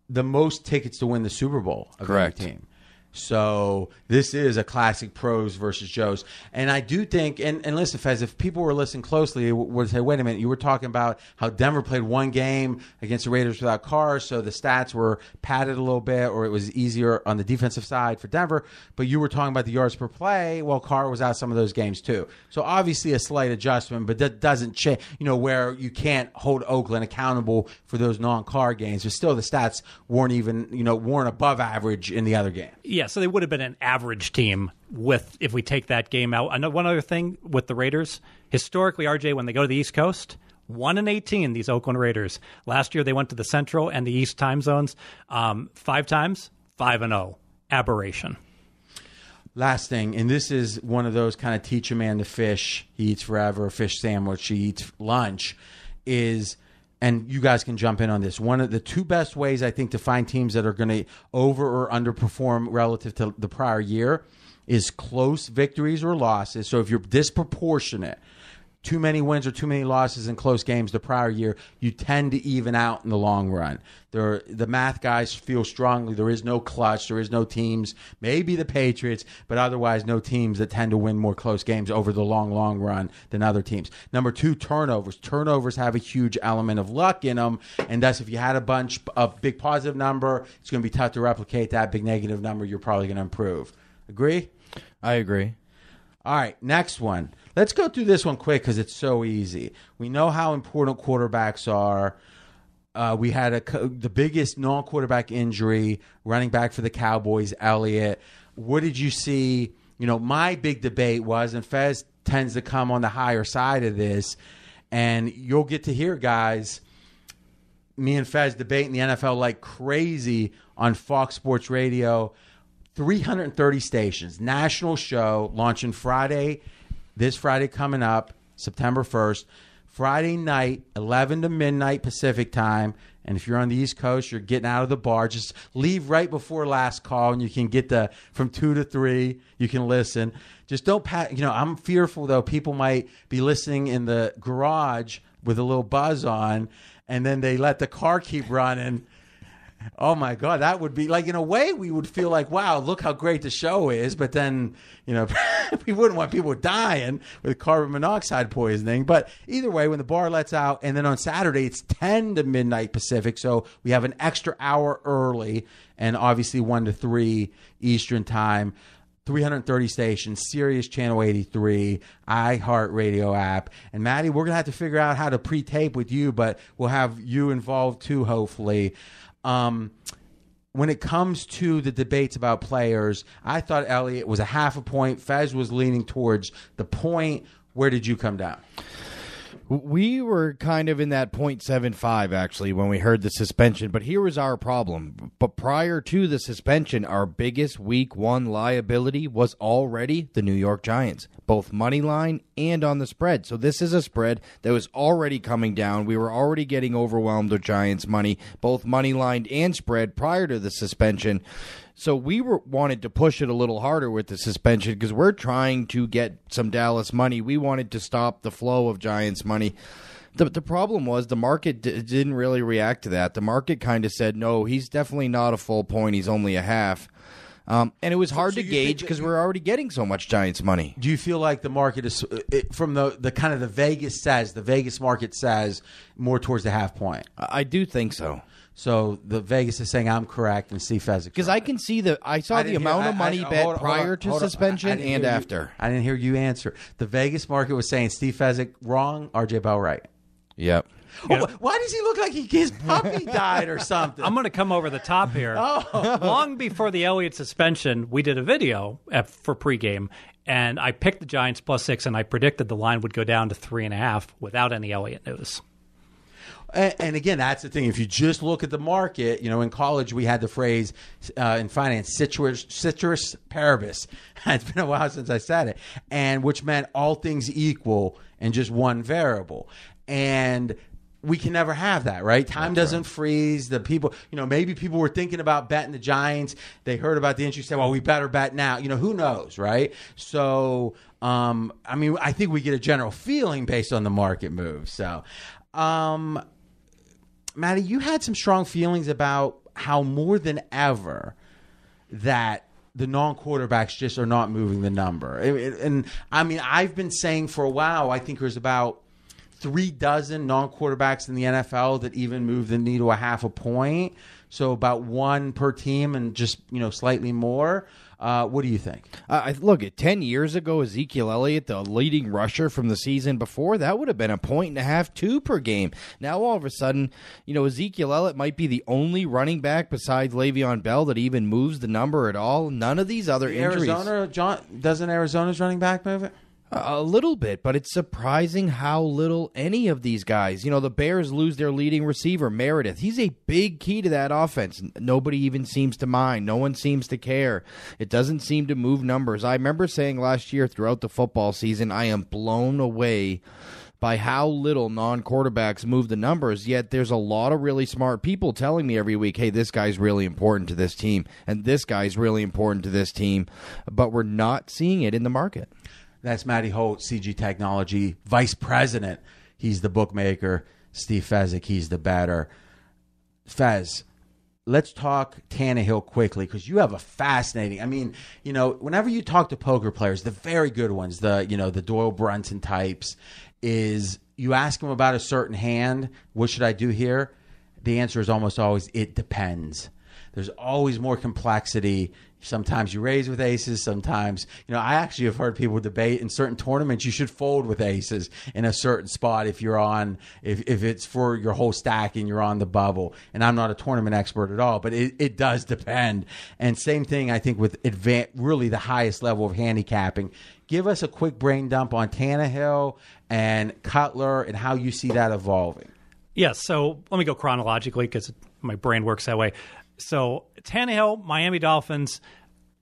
the most tickets to win the Super Bowl of any team. So this is a classic pros versus Joes. And I do think, and listen, Fez, if people were listening closely, would say, wait a minute, you were talking about how Denver played one game against the Raiders without Carr, so the stats were padded a little bit, or it was easier on the defensive side for Denver. But you were talking about the yards per play. Well, Carr was out some of those games too. So obviously a slight adjustment, but that doesn't change, you know, where you can't hold Oakland accountable for those non-Carr games. But still, the stats weren't even, you know, weren't above average in the other game. Yeah, so they would have been an average team with if we take that game out. I know one other thing with the Raiders, historically, RJ, when they go to the East Coast, 1-18, these Oakland Raiders. Last year, they went to the Central and the East time zones 5 times, 5-0. Aberration. Last thing, and this is one of those kind of teach a man to fish. He eats forever, a fish sandwich, he eats lunch, is... And you guys can jump in on this. One of the two best ways, I think, to find teams that are going to over or underperform relative to the prior year is close victories or losses. So if you're disproportionate, too many wins or too many losses in close games the prior year, you tend to even out in the long run. The math guys feel strongly there is no clutch, there is no teams, maybe the Patriots, but otherwise no teams that tend to win more close games over the long run than other teams. Number two, turnovers. Turnovers have a huge element of luck in them, and thus if you had a bunch of big positive number, it's going to be tough to replicate that big negative number. You're probably going to improve. Agree? I agree. All right, next one. Let's go through this one quick because it's so easy. We know how important quarterbacks are. We had the biggest non-quarterback injury, running back for the Cowboys, Elliott. What did you see? You know, my big debate was, and Fez tends to come on the higher side of this, and you'll get to hear, guys, me and Fez debating the NFL like crazy on Fox Sports Radio. 330 stations, national show launching Friday, this Friday coming up, September 1st, Friday night, 11 to midnight Pacific time. And if you're on the East Coast, you're getting out of the bar. Just leave right before last call, and you can get from 2 to 3. You can listen. Just don't pat. You know, I'm fearful, though. People might be listening in the garage with a little buzz on, and then they let the car keep running. Oh, my God, that would be like, in a way, we would feel like, wow, look how great the show is. But then, you know, we wouldn't want people dying with carbon monoxide poisoning. But either way, when the bar lets out, and then on Saturday, it's 10 to midnight Pacific. So we have an extra hour early, and obviously 1 to 3 Eastern time. 330 stations, Sirius Channel 83, iHeartRadio app. And, Maddie, we're going to have to figure out how to pre-tape with you, but we'll have you involved too, hopefully. When it comes to the debates about players, I thought Elliott was a half a point. Fez was leaning towards the point. Where did you come down? We were kind of in that 0.75, actually, when we heard the suspension. But here was our problem. But prior to the suspension, our biggest Week 1 liability was already the New York Giants, both money line and on the spread. So this is a spread that was already coming down. We were already getting overwhelmed with Giants money, both money line and spread prior to the suspension. So we wanted to push it a little harder with the suspension because we're trying to get some Dallas money. We wanted to stop the flow of Giants money. The problem was the market didn't really react to that. The market kind of said, no, he's definitely not a full point. He's only a half. And it was hard to gauge because we're already getting so much Giants money. Do you feel like the market is from the kind of the Vegas market says more towards the half point? I do think so. So the Vegas is saying I'm correct and Steve Fezzik. Because I can see the I saw the amount of money bet prior to suspension and after. I didn't hear you answer. The Vegas market was saying Steve Fezzik wrong, RJ Bell right. Yep. Oh, why does he look like his puppy died or something? I'm going to come over the top here. Oh. Long before the Elliott suspension, we did a video for pregame, and I picked the Giants +6, and I predicted the line would go down to 3.5 without any Elliott news. And again, that's the thing. If you just look at the market, you know, in college we had the phrase in finance, citrus paribus. It's been a while since I said it, and which meant all things equal and just one variable. And we can never have that, right? Time doesn't freeze. The people, you know, maybe people were thinking about betting the Giants. They heard about the injury, said, well, we better bet now. You know, who knows, right? So, I mean, I think we get a general feeling based on the market move. So, Maddie, you had some strong feelings about how more than ever that the non-quarterbacks just are not moving the number. And I mean, I've been saying for a while, I think there's about 3 dozen non-quarterbacks in the NFL that even move the needle 0.5 point. So about 1 per team and just, you know, slightly more. What do you think? Look, 10 years ago, Ezekiel Elliott, the leading rusher from the season before, that would have been 1.5, 2 per game. Now, all of a sudden, you know, Ezekiel Elliott might be the only running back besides Le'Veon Bell that even moves the number at all. None of these other injuries. Doesn't Arizona's running back move it? A little bit, but it's surprising how little any of these guys. You know, the Bears lose their leading receiver, Meredith. He's a big key to that offense. Nobody even seems to mind. No one seems to care. It doesn't seem to move numbers. I remember saying last year throughout the football season, I am blown away by how little non-quarterbacks move the numbers, yet there's a lot of really smart people telling me every week, hey, this guy's really important to this team, and this guy's really important to this team, but we're not seeing it in the market. That's Matty Holt, CG Technology, Vice President. He's the bookmaker. Steve Fezzik, he's the better. Fez, let's talk Tannehill quickly because you have a fascinating – I mean, you know, whenever you talk to poker players, the very good ones, the, you know, the Doyle Brunson types, is you ask them about a certain hand, what should I do here? The answer is almost always it depends. There's always more complexity. Sometimes you raise with aces. Sometimes, you know, I actually have heard people debate in certain tournaments you should fold with aces in a certain spot if you're on, if it's for your whole stack and you're on the bubble. And I'm not a tournament expert at all, but it does depend. And same thing, I think, with really the highest level of handicapping. Give us a quick brain dump on Tannehill and Cutler and how you see that evolving. Yeah, so let me go chronologically because my brain works that way. So Tannehill, Miami Dolphins,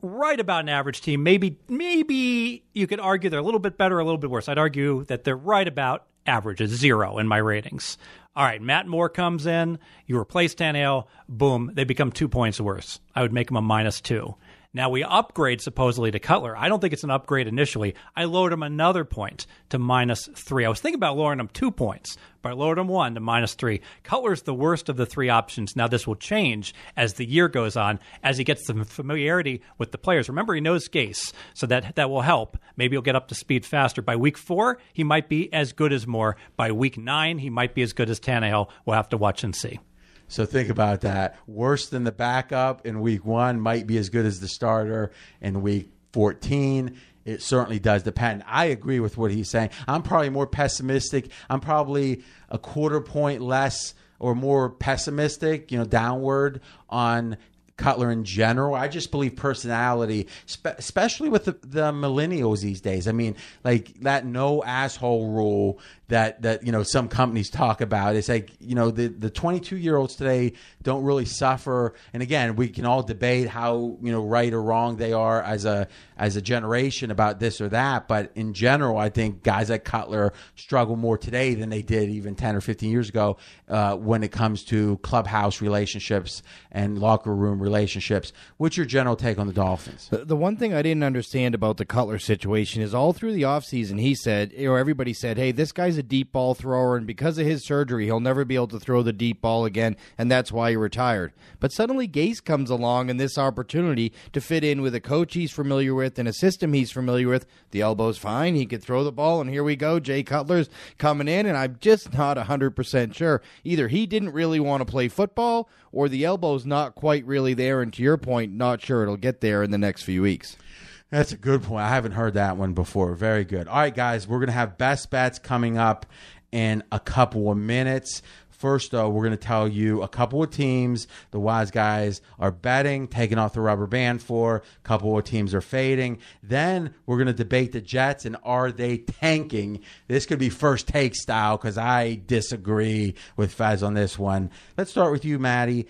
right about an average team. Maybe you could argue they're a little bit better, a little bit worse. I'd argue that they're right about average, a 0 in my ratings. All right, Matt Moore comes in. You replace Tannehill. Boom, they become 2 points worse. I would make them a -2. Now we upgrade supposedly to Cutler. I don't think it's an upgrade initially. I lowered him another point to -3. I was thinking about lowering him 2 points, but I lowered him 1 to -3. Cutler's the worst of the 3 options. Now this will change as the year goes on, as he gets the familiarity with the players. Remember, he knows Gase, so that will help. Maybe he'll get up to speed faster. By week 4, he might be as good as Moore. By week 9, he might be as good as Tannehill. We'll have to watch and see. So think about that. Worse than the backup in week 1 might be as good as the starter in week 14. It certainly does depend. I agree with what he's saying. I'm probably more pessimistic. I'm probably a 0.25 point less or more pessimistic, you know, downward on Cutler in general. I just believe personality, especially with the millennials these days. I mean, like that no asshole rule that you know, some companies talk about. It's like, you know, the 22-year-olds today don't really suffer. And again, we can all debate how, you know, right or wrong they are as a generation about this or that. But in general, I think guys like Cutler struggle more today than they did even 10 or 15 years ago when it comes to clubhouse relationships and locker room relationships. What's your general take on the Dolphins? The one thing I didn't understand about the Cutler situation is all through the offseason, he said, or everybody said, hey, this guy's is a deep ball thrower, and because of his surgery, he'll never be able to throw the deep ball again, and that's why he retired. But suddenly Gase comes along and this opportunity to fit in with a coach he's familiar with and a system he's familiar with. The elbow's fine. He could throw the ball, and here we go. Jay Cutler's coming in, and I'm just not 100% sure. Either he didn't really want to play football, or the elbow's not quite really there, and to your point, not sure it'll get there in the next few weeks. That's a good point. I haven't heard that one before. Very good. All right, guys, we're going to have Best Bets coming up in a couple of minutes. First, though, we're going to tell you a couple of teams the wise guys are betting, taking off the rubber band for. A couple of teams are fading. Then we're going to debate the Jets and are they tanking? This could be first take style because I disagree with Fez on this one. Let's start with you, Maddie.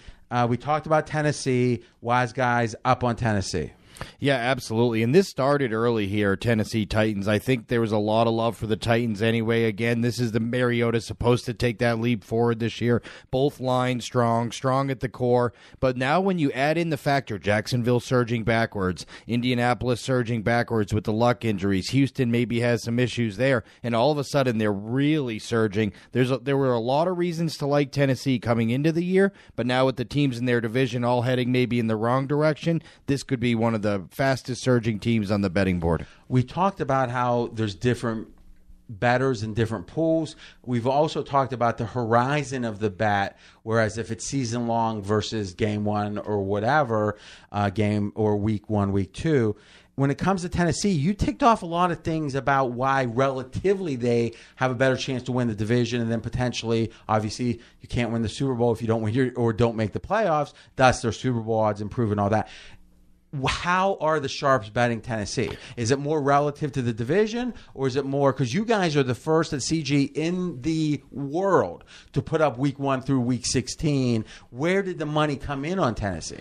We talked about Tennessee. Wise guys up on Tennessee. Yeah, absolutely. And this started early here, Tennessee Titans. I think there was a lot of love for the Titans anyway. Again, this is the Mariota supposed to take that leap forward this year. Both lines strong at the core. But now when you add in the factor, Jacksonville surging backwards, Indianapolis surging backwards with the Luck injuries, Houston maybe has some issues there, and all of a sudden they're really surging. There were a lot of reasons to like Tennessee coming into the year, but now with the teams in their division all heading maybe in the wrong direction, this could be one of the fastest surging teams on the betting board. We talked about how there's different bettors in different pools. We've also talked about the horizon of the bet, whereas if it's season long versus game one or whatever, game or week one, week two. When it comes to Tennessee, you ticked off a lot of things about why relatively they have a better chance to win the division and then potentially, obviously, you can't win the Super Bowl if you don't win or don't make the playoffs. Thus, their Super Bowl odds improve and all that. How are the Sharps betting Tennessee? Is it more relative to the division, or is it more because you guys are the first at CG in the world to put up week one through week 16? Where did the money come in on Tennessee?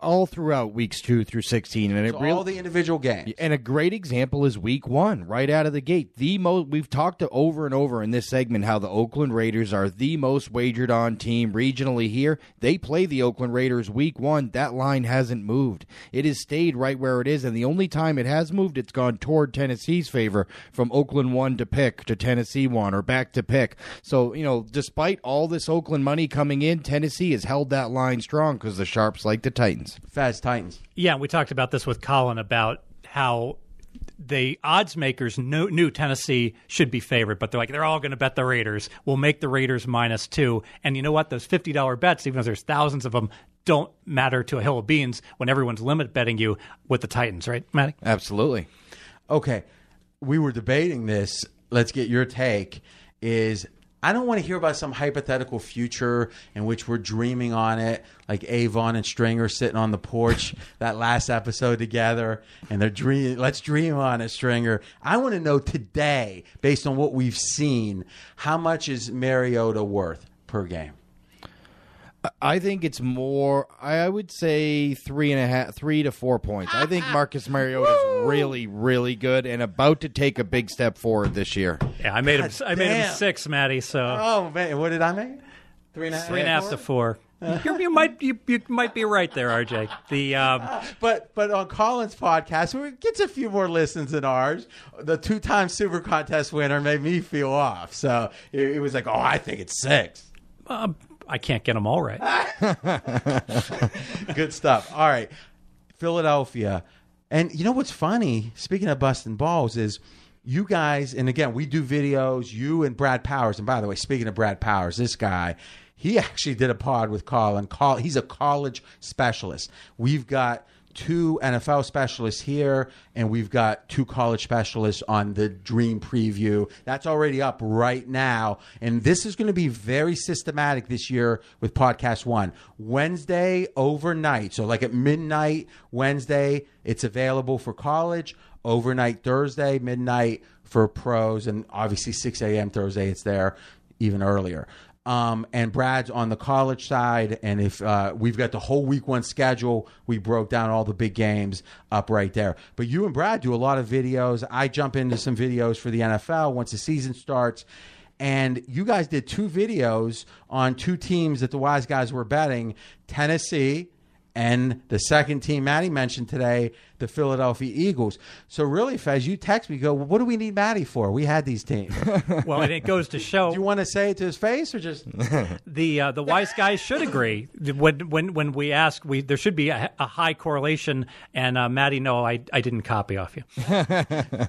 All throughout weeks 2 through 16, and so all the individual games. And a great example is week one, right out of the gate. We've talked over and over in this segment how the Oakland Raiders are the most wagered on team regionally here. They play the Oakland Raiders week one. That line hasn't moved. It has stayed right where it is, and the only time it has moved, it's gone toward Tennessee's favor from Oakland 1 to pick to Tennessee 1 or back to pick. So, despite all this Oakland money coming in, Tennessee has held that line strong because the Sharps like the Titans. Fast Titans. Yeah, we talked about this with Colin about how the odds makers knew Tennessee should be favored, but they're like, they're all going to bet the Raiders. We'll make the Raiders -2. And you know what? Those $50 bets, even though there's thousands of them, don't matter to a hill of beans when everyone's limit betting you with the Titans, right, Matty? Absolutely. Okay. We were debating this. Let's get your take. I don't want to hear about some hypothetical future in which we're dreaming on it, like Avon and Stringer sitting on the porch that last episode together, and they're dreaming. Let's dream on it, Stringer. I want to know today, based on what we've seen, how much is Mariota worth per game? I think it's more, I would say 3 to 4 points. I think Marcus Mariota is really, really good and about to take a big step forward this year. Yeah, I made him 6, Maddie. So. Oh, man, what did I make? 3.5. 3.5 to 4. You might be right there, RJ. But on Colin's podcast, where it gets a few more listens than ours, the 2-time Super Contest winner made me feel off. So it was like, I think it's 6. I can't get them all right. Good stuff. All right. Philadelphia. And you know what's funny, speaking of busting balls, is you guys, and again, we do videos, you and Brad Powers. And by the way, speaking of Brad Powers, this guy, he actually did a pod with Colin. He's a college specialist. We've got 2 NFL specialists here, and we've got 2 college specialists on the Dream Preview. That's already up right now. And this is going to be very systematic this year with Podcast One. Wednesday overnight, so like at midnight Wednesday, it's available for college. Overnight Thursday, midnight for pros, and obviously 6 a.m. Thursday, it's there even earlier. And Brad's on the college side, and if we've got the whole week one schedule, we broke down all the big games up right there. But you and Brad do a lot of videos. I jump into some videos for the NFL once the season starts. And you guys did 2 videos on 2 teams that the wise guys were betting, Tennessee and the second team Matty mentioned today, the Philadelphia Eagles. So really, Fez, you text me, you go, what do we need Matty for? We had these teams. Well, and it goes to show. Do you want to say it to his face or just? The wise guys should agree. When we ask, there should be a high correlation. And Matty, no, I didn't copy off you.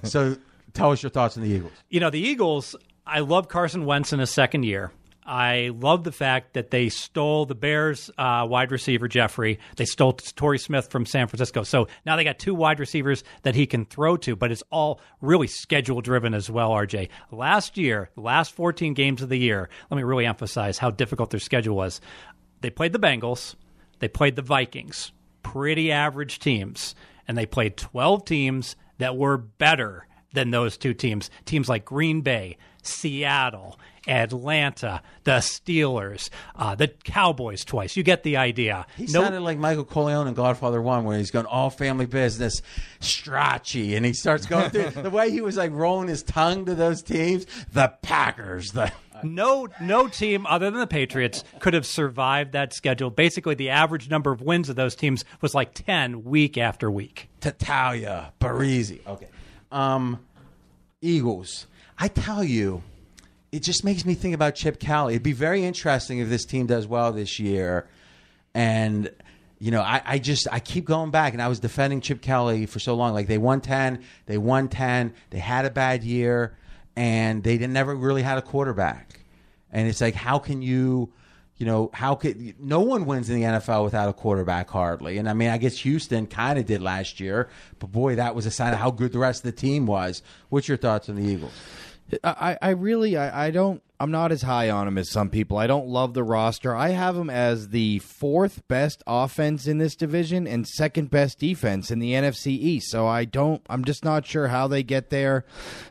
So tell us your thoughts on the Eagles. You know, the Eagles, I love Carson Wentz in his second year. I love the fact that they stole the Bears wide receiver, Jeffrey. They stole Torrey Smith from San Francisco. So now they got two wide receivers that he can throw to, but it's all really schedule-driven as well, RJ. Last year, last 14 games of the year, let me really emphasize how difficult their schedule was. They played the Bengals. They played the Vikings, pretty average teams. And they played 12 teams that were better than those two teams, teams like Green Bay, Seattle, Atlanta, the Steelers, the Cowboys twice. You get the idea. He sounded like Michael Corleone in Godfather 1 where he's going all family business, Strachey, and he starts going through. The way he was like rolling his tongue to those teams, the Packers, the... No team other than the Patriots could have survived that schedule. Basically, the average number of wins of those teams was like 10 week after week. Tatalia, Parisi. Okay. Eagles. I tell you, it just makes me think about Chip Kelly. It'd be very interesting if this team does well this year. And, you know, I keep going back, and I was defending Chip Kelly for so long. Like, they won 10, they had a bad year, and they never really had a quarterback. And it's like, how can you, you know, no one wins in the NFL without a quarterback hardly. And, I mean, I guess Houston kind of did last year. But, boy, that was a sign of how good the rest of the team was. What's your thoughts on the Eagles? I'm not as high on them as some people. I don't love the roster. I have them as the fourth best offense in this division and second best defense in the NFC East. So I'm just not sure how they get there.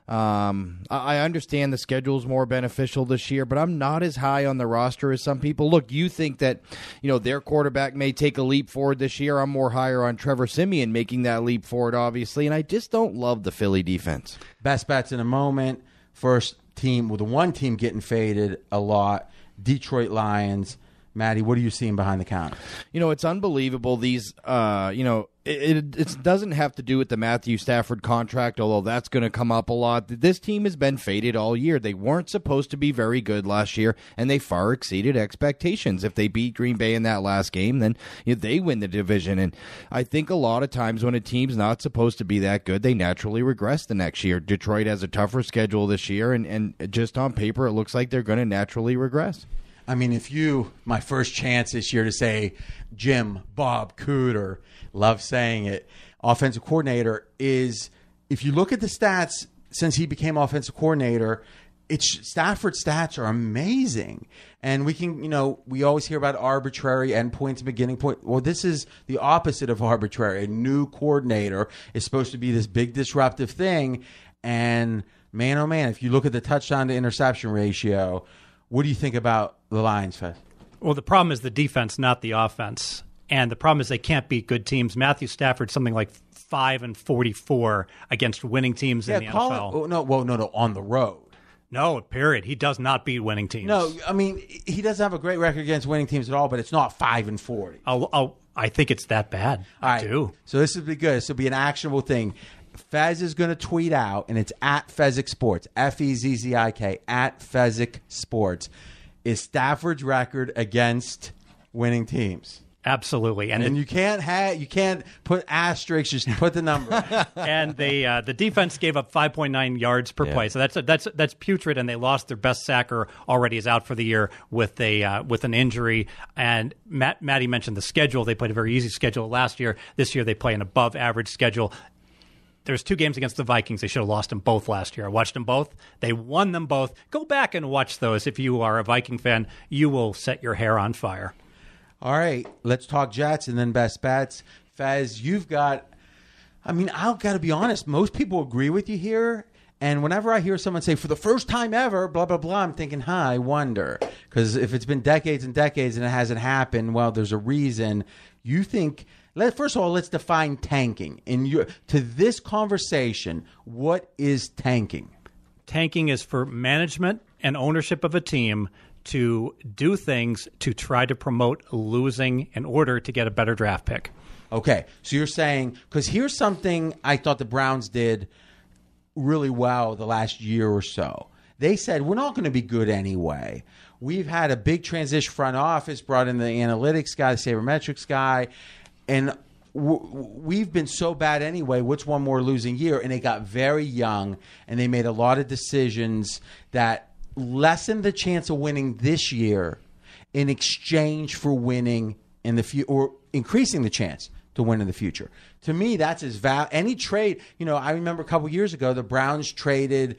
I understand the schedule's more beneficial this year, but I'm not as high on the roster as some people. Look, you think that, you know, their quarterback may take a leap forward this year. I'm more higher on Trevor Siemian making that leap forward, obviously, and I just don't love the Philly defense. Best bets in a moment. First team, with one team getting faded a lot, Detroit Lions. Matty, what are you seeing behind the counter? You know, it's unbelievable. These, it doesn't have to do with the Matthew Stafford contract, although that's going to come up a lot. This team has been faded all year. They weren't supposed to be very good last year, and they far exceeded expectations. If they beat Green Bay in that last game, then they win the division. And I think a lot of times when a team's not supposed to be that good, they naturally regress the next year. Detroit has a tougher schedule this year, and just on paper, it looks like they're going to naturally regress. I mean, my first chance this year to say Jim, Bob Cooter, love saying it, offensive coordinator is, if you look at the stats since he became offensive coordinator, Stafford's stats are amazing. And we always hear about arbitrary endpoints and beginning point. Well, this is the opposite of arbitrary. A new coordinator is supposed to be this big disruptive thing. And man, oh man, if you look at the touchdown to interception ratio, what do you think about the Lions, Fez? Well, the problem is the defense, not the offense. And the problem is they can't beat good teams. Matthew Stafford, something like 5-44 against winning teams in the NFL. On the road. No, period. He does not beat winning teams. No, I mean, he doesn't have a great record against winning teams at all, but it's not 5-40. I think it's that bad. I do. So this would be good. This will be an actionable thing. Fez is going to tweet out, and it's at Fezzik Sports, F-E-Z-Z-I-K, at Fezzik Sports. Is Stafford's record against winning teams? Absolutely, and you can't put asterisks. Just put the number. And the defense gave up 5.9 yards per play, so that's putrid. And they lost their best sacker already, is out for the year with an injury. And Matty mentioned the schedule. They played a very easy schedule last year. This year they play an above average schedule. There's two games against the Vikings. They should have lost them both last year. I watched them both. They won them both. Go back and watch those. If you are a Viking fan, you will set your hair on fire. All right, let's talk Jets and then best bets. Fez, I've got to be honest. Most people agree with you here. And whenever I hear someone say, for the first time ever, blah, blah, blah, I'm thinking, I wonder. Because if it's been decades and decades and it hasn't happened, well, there's a reason. You think... First of all, let's define tanking. To this conversation, what is tanking? Tanking is for management and ownership of a team to do things to try to promote losing in order to get a better draft pick. Okay, so you're saying, because here's something I thought the Browns did really well the last year or so. They said, we're not going to be good anyway. We've had a big transition front office, brought in the analytics guy, the sabermetrics guy, and we've been so bad anyway. What's one more losing year? And they got very young, and they made a lot of decisions that lessened the chance of winning this year in exchange for winning in the future, or increasing the chance to win in the future. To me, that's as valid. Any trade, you know, I remember a couple years ago, the Browns traded,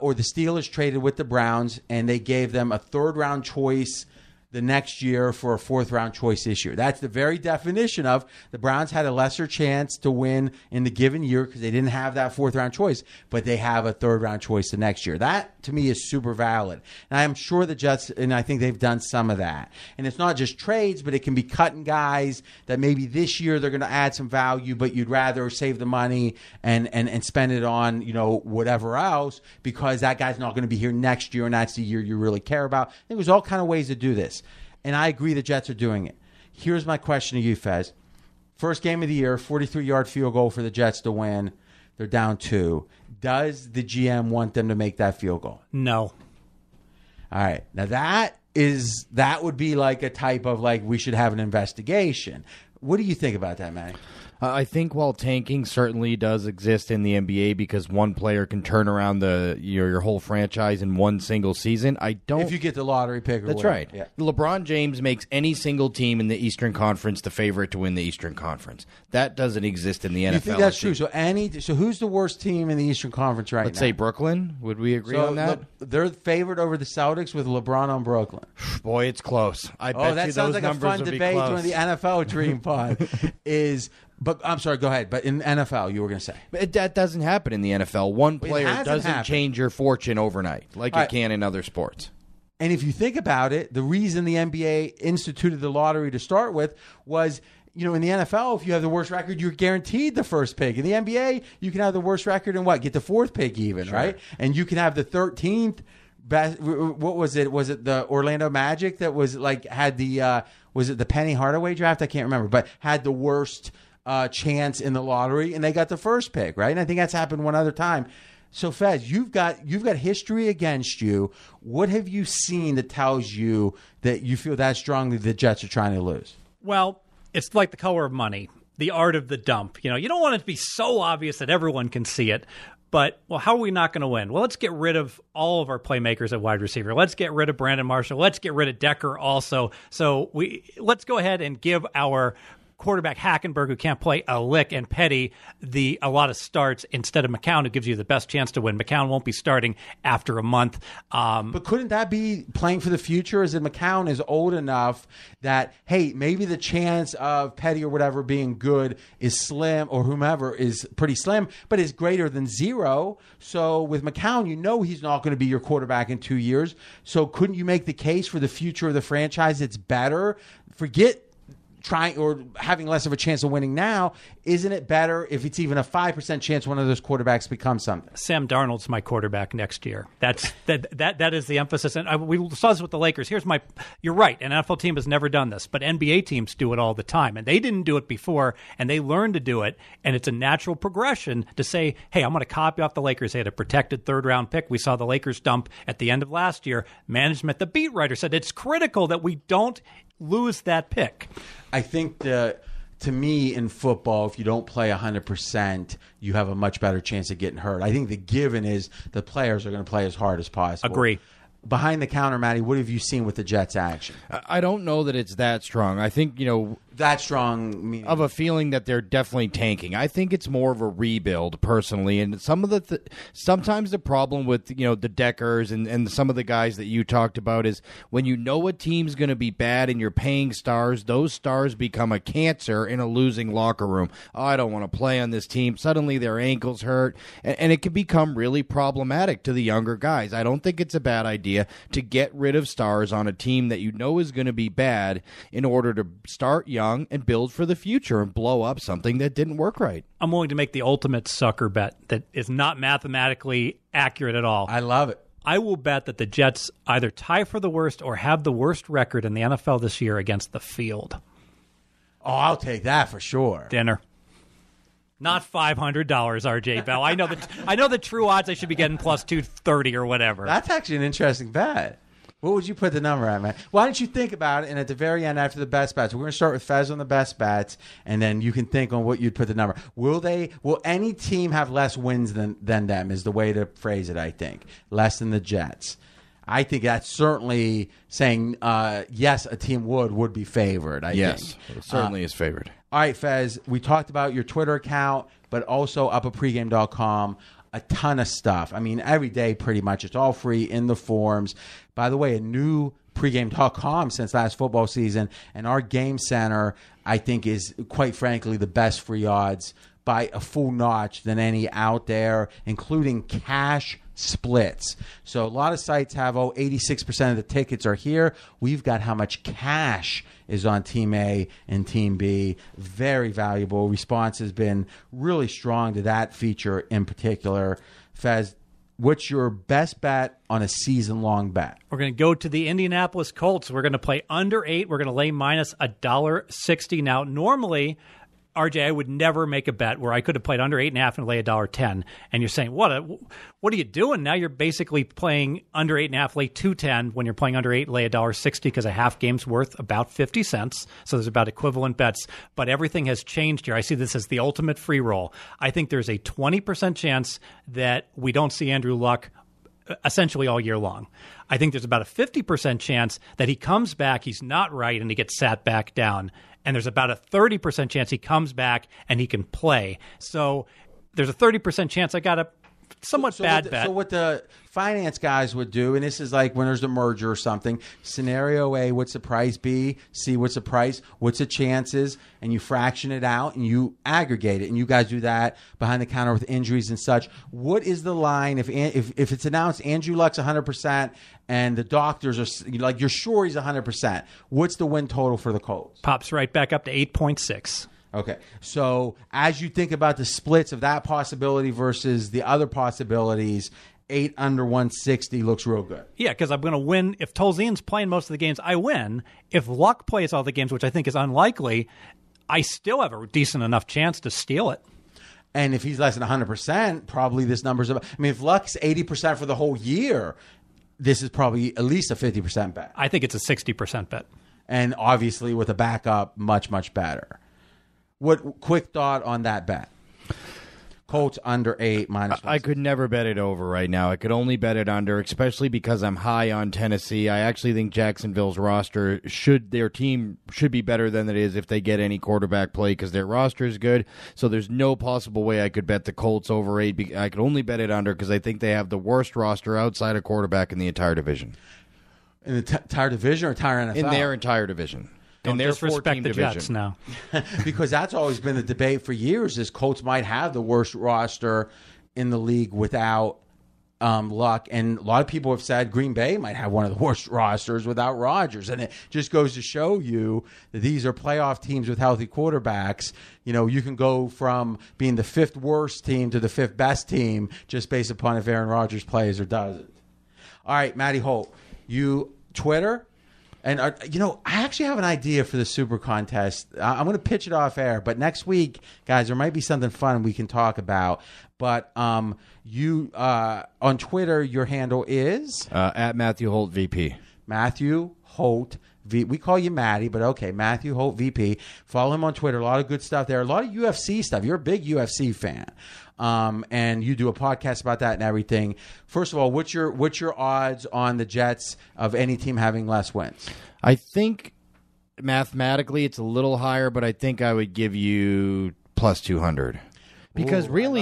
or the Steelers traded with the Browns, and they gave them a third-round choice the next year for a fourth-round choice this year. That's the very definition of the Browns had a lesser chance to win in the given year because they didn't have that fourth-round choice, but they have a third-round choice the next year. That, to me, is super valid. And I'm sure the Jets, and I think they've done some of that. And it's not just trades, but it can be cutting guys that maybe this year they're going to add some value, but you'd rather save the money and spend it on, you know, whatever else, because that guy's not going to be here next year, and that's the year you really care about. I think there's all kind of ways to do this. And I agree the Jets are doing it. Here's my question to you, Fez. First game of the year, 43-yard field goal for the Jets to win. They're down 2. Does the GM want them to make that field goal? No. All right. Now that would be like a type of like we should have an investigation. What do you think about that, Manny? I think while tanking certainly does exist in the NBA because one player can turn around your whole franchise in one single season, if you get the lottery pick or whatever. Right. Yeah. LeBron James makes any single team in the Eastern Conference the favorite to win the Eastern Conference. That doesn't exist in the NFL. You think that's true? So who's the worst team in the Eastern Conference right now? Let's say Brooklyn. Would we agree on that? They're favored over the Celtics with LeBron on Brooklyn. Boy, it's close. I bet you those numbers would be close. Oh, that sounds like a fun debate during the NFL Dream Pod is... But I'm sorry, go ahead. But in NFL, you were going to say. That doesn't happen in the NFL. One player doesn't change your fortune overnight like it can in other sports. And if you think about it, the reason the NBA instituted the lottery to start with was, you know, in the NFL, if you have the worst record, you're guaranteed the first pick. In the NBA, you can have the worst record and get the fourth pick even, sure. Right? And you can have the 13th best. What was it? Was it the Orlando Magic that was had the, was it the Penny Hardaway draft? I can't remember, but had the worst chance in the lottery, and they got the first pick, right? And I think that's happened one other time. So, Fez, you've got history against you. What have you seen that tells you that you feel that strongly the Jets are trying to lose? Well, it's like the color of money, the art of the dump. You know, you don't want it to be so obvious that everyone can see it. But, well, how are we not going to win? Well, let's get rid of all of our playmakers at wide receiver. Let's get rid of Brandon Marshall. Let's get rid of Decker also. So let's go ahead and give our quarterback Hackenberg, who can't play a lick, and Petty a lot of starts instead of McCown, who gives you the best chance to win. McCown won't be starting after a month. But couldn't that be playing for the future? Is that McCown is old enough that, hey, maybe the chance of Petty or whatever being good is slim, or whomever is pretty slim, but is greater than zero. So with McCown, you know he's not going to be your quarterback in 2 years. So couldn't you make the case for the future of the franchise? It's better. Forget trying or having less of a chance of winning now, isn't it better if it's even a 5% chance one of those quarterbacks becomes something? Sam Darnold's my quarterback next year. That's that is the emphasis. And we saw this with the Lakers. You're right. An NFL team has never done this, but NBA teams do it all the time, and they didn't do it before, and they learned to do it. And it's a natural progression to say, hey, I'm going to copy off the Lakers. They had a protected third-round pick. We saw the Lakers dump at the end of last year. Management, the beat writer, said it's critical that we don't lose that pick. I think to me in football, if you don't play 100%, you have a much better chance of getting hurt. I think the given is the players are going to play as hard as possible. Agree. Behind the counter, Matty, what have you seen with the Jets' action? I don't know that it's that strong. I think, you know, that strong meaning of a feeling that they're definitely tanking. I think it's more of a rebuild personally, and sometimes the problem with, you know, the Deckers and some of the guys that you talked about is when you know a team's going to be bad and you're paying stars, those stars become a cancer in a losing locker room. Oh, I don't want to play on this team. Suddenly their ankles hurt, and it can become really problematic to the younger guys. I don't think it's a bad idea to get rid of stars on a team that you know is going to be bad in order to start young and build for the future and blow up something that didn't work right. I'm willing to make the ultimate sucker bet that is not mathematically accurate at all. I love it. I will bet that the Jets either tie for the worst or have the worst record in the NFL this year against the field. Oh, I'll take that for sure. Dinner. Not $500, RJ Bell. I know the true odds. I should be getting plus 230 or whatever. That's actually an interesting bet. What would you put the number at, man? Why don't you think about it, and at the very end, after the best bets, we're going to start with Fez on the best bets, and then you can think on what you'd put the number. Will any team have less wins than them is the way to phrase it, I think. Less than the Jets. I think that's certainly saying, yes, a team would be favored, I think. Yes, it certainly is favored. All right, Fez, we talked about your Twitter account, but also up at pregame.com. A ton of stuff. I mean, every day pretty much. It's all free in the forums. By the way, a new pregame.com since last football season. And our game center, I think, is quite frankly the best free odds by a full notch than any out there, including cash splits. So a lot of sites have, 86% of the tickets are here. We've got how much cash is on Team A and Team B. Very valuable. Response has been really strong to that feature in particular. Fez, what's your best bet on a season-long bet? We're going to go to the Indianapolis Colts. We're going to play under 8. We're going to lay minus $1.60. Now, normally, RJ, I would never make a bet where I could have played under 8.5 and lay $1.10. And you're saying, what are you doing? Now you're basically playing under 8.5, lay $2.10. When you're playing under 8, lay $1.60 because a half game's worth about 50 cents. So there's about equivalent bets. But everything has changed here. I see this as the ultimate free roll. I think there's a 20% chance that we don't see Andrew Luck essentially all year long. I think there's about a 50% chance that he comes back, he's not right, and he gets sat back down. And there's about a 30% chance he comes back and he can play. So there's a 30% chance I got a somewhat bad bet. So what the finance guys would do, and this is like when there's a merger or something, scenario A, what's the price? B, C, what's the price? What's the chances? And you fraction it out and you aggregate it. And you guys do that behind the counter with injuries and such. What is the line if it's announced Andrew Luck's 100% and the doctors are like, you're sure he's 100%. What's the win total for the Colts? Pops right back up to 8.6. Okay, so as you think about the splits of that possibility versus the other possibilities, 8 under 160 looks real good. Yeah, because I'm going to win. If Tolzien's playing most of the games, I win. If Luck plays all the games, which I think is unlikely, I still have a decent enough chance to steal it. And if he's less than 100%, probably this number's about. I mean, if Luck's 80% for the whole year, this is probably at least a 50% bet. I think it's a 60% bet. And obviously with a backup, much, much better. What quick thought on that bet? Colts under 8 minus. I could never bet it over right now. I could only bet it under, especially because I'm high on Tennessee. I actually think Jacksonville's roster should be better than it is if they get any quarterback play because their roster is good. So there's no possible way I could bet the Colts over 8. I could only bet it under because I think they have the worst roster outside of quarterback in the entire division. In the entire division or entire NFL? In their entire division. And they're disrespect the division. Jets now. Because that's always been the debate for years is Colts might have the worst roster in the league without Luck. And a lot of people have said Green Bay might have one of the worst rosters without Rodgers. And it just goes to show you that these are playoff teams with healthy quarterbacks. You know, you can go from being the fifth worst team to the fifth best team just based upon if Aaron Rodgers plays or doesn't. All right, Matty Holt, you Twitter. And, I actually have an idea for the Super Contest. I'm going to pitch it off air. But next week, guys, there might be something fun we can talk about. But you on Twitter, your handle is? At Matthew Holt VP. Matthew Holt VP. We call you Matty, but okay, Matthew Holt VP. Follow him on Twitter. A lot of good stuff there. A lot of UFC stuff. You're a big UFC fan. And you do a podcast about that and everything. First of all, what's your odds on the Jets of any team having less wins? I think mathematically it's a little higher, but I think I would give you plus 200. Because really,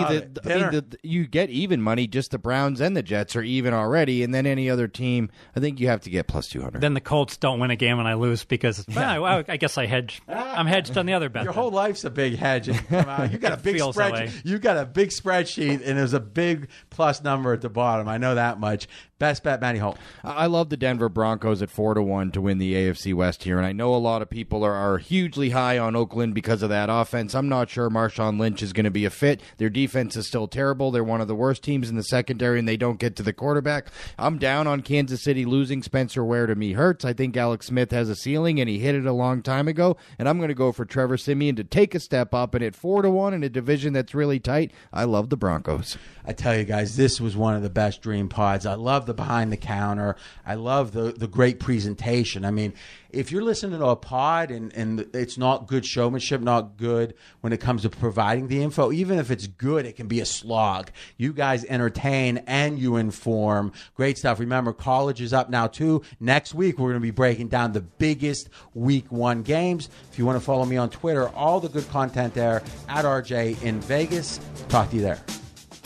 you get even money. Just the Browns and the Jets are even already, and then any other team, I think you have to get plus 200. Then the Colts don't win a game and I lose because I guess I hedge. I'm hedged on the other bet. Your whole life's a big hedge. You got a big spreadsheet. You got a big spreadsheet, and there's a big plus number at the bottom. I know that much. Best bet, Matty Holt. I love the Denver Broncos at 4-1 to win the AFC West here, and I know a lot of people are hugely high on Oakland because of that offense. I'm not sure Marshawn Lynch is going to be a fit. Their defense is still terrible. They're one of the worst teams in the secondary, and they don't get to the quarterback. I'm down on Kansas City. Losing Spencer Ware to me hurts. I think Alex Smith has a ceiling, and he hit it a long time ago, and I'm going to go for Trevor Siemian to take a step up, and at 4-1 in a division that's really tight, I love the Broncos. I tell you guys, this was one of the best dream pods. I love the behind the counter. I love the great presentation. I mean, if you're listening to a pod and it's not good showmanship, not good when it comes to providing the info, even if it's good, it can be a slog. You guys entertain and you inform. Great stuff. Remember, college is up now too. Next week, we're going to be breaking down the biggest week one games. If you want to follow me on Twitter, all the good content there, at RJ in Vegas. Talk to you there.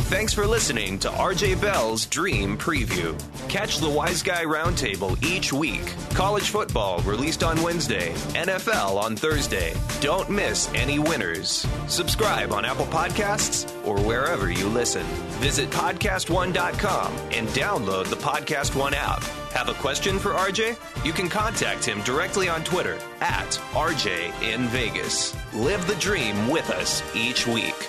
Thanks for listening to RJ Bell's Dream Preview. Catch the Wise Guy Roundtable each week. College football released on Wednesday, NFL on Thursday. Don't miss any winners. Subscribe on Apple Podcasts or wherever you listen. Visit PodcastOne.com and download the Podcast One app. Have a question for RJ? You can contact him directly on Twitter at @RJInVegas. Live the dream with us each week.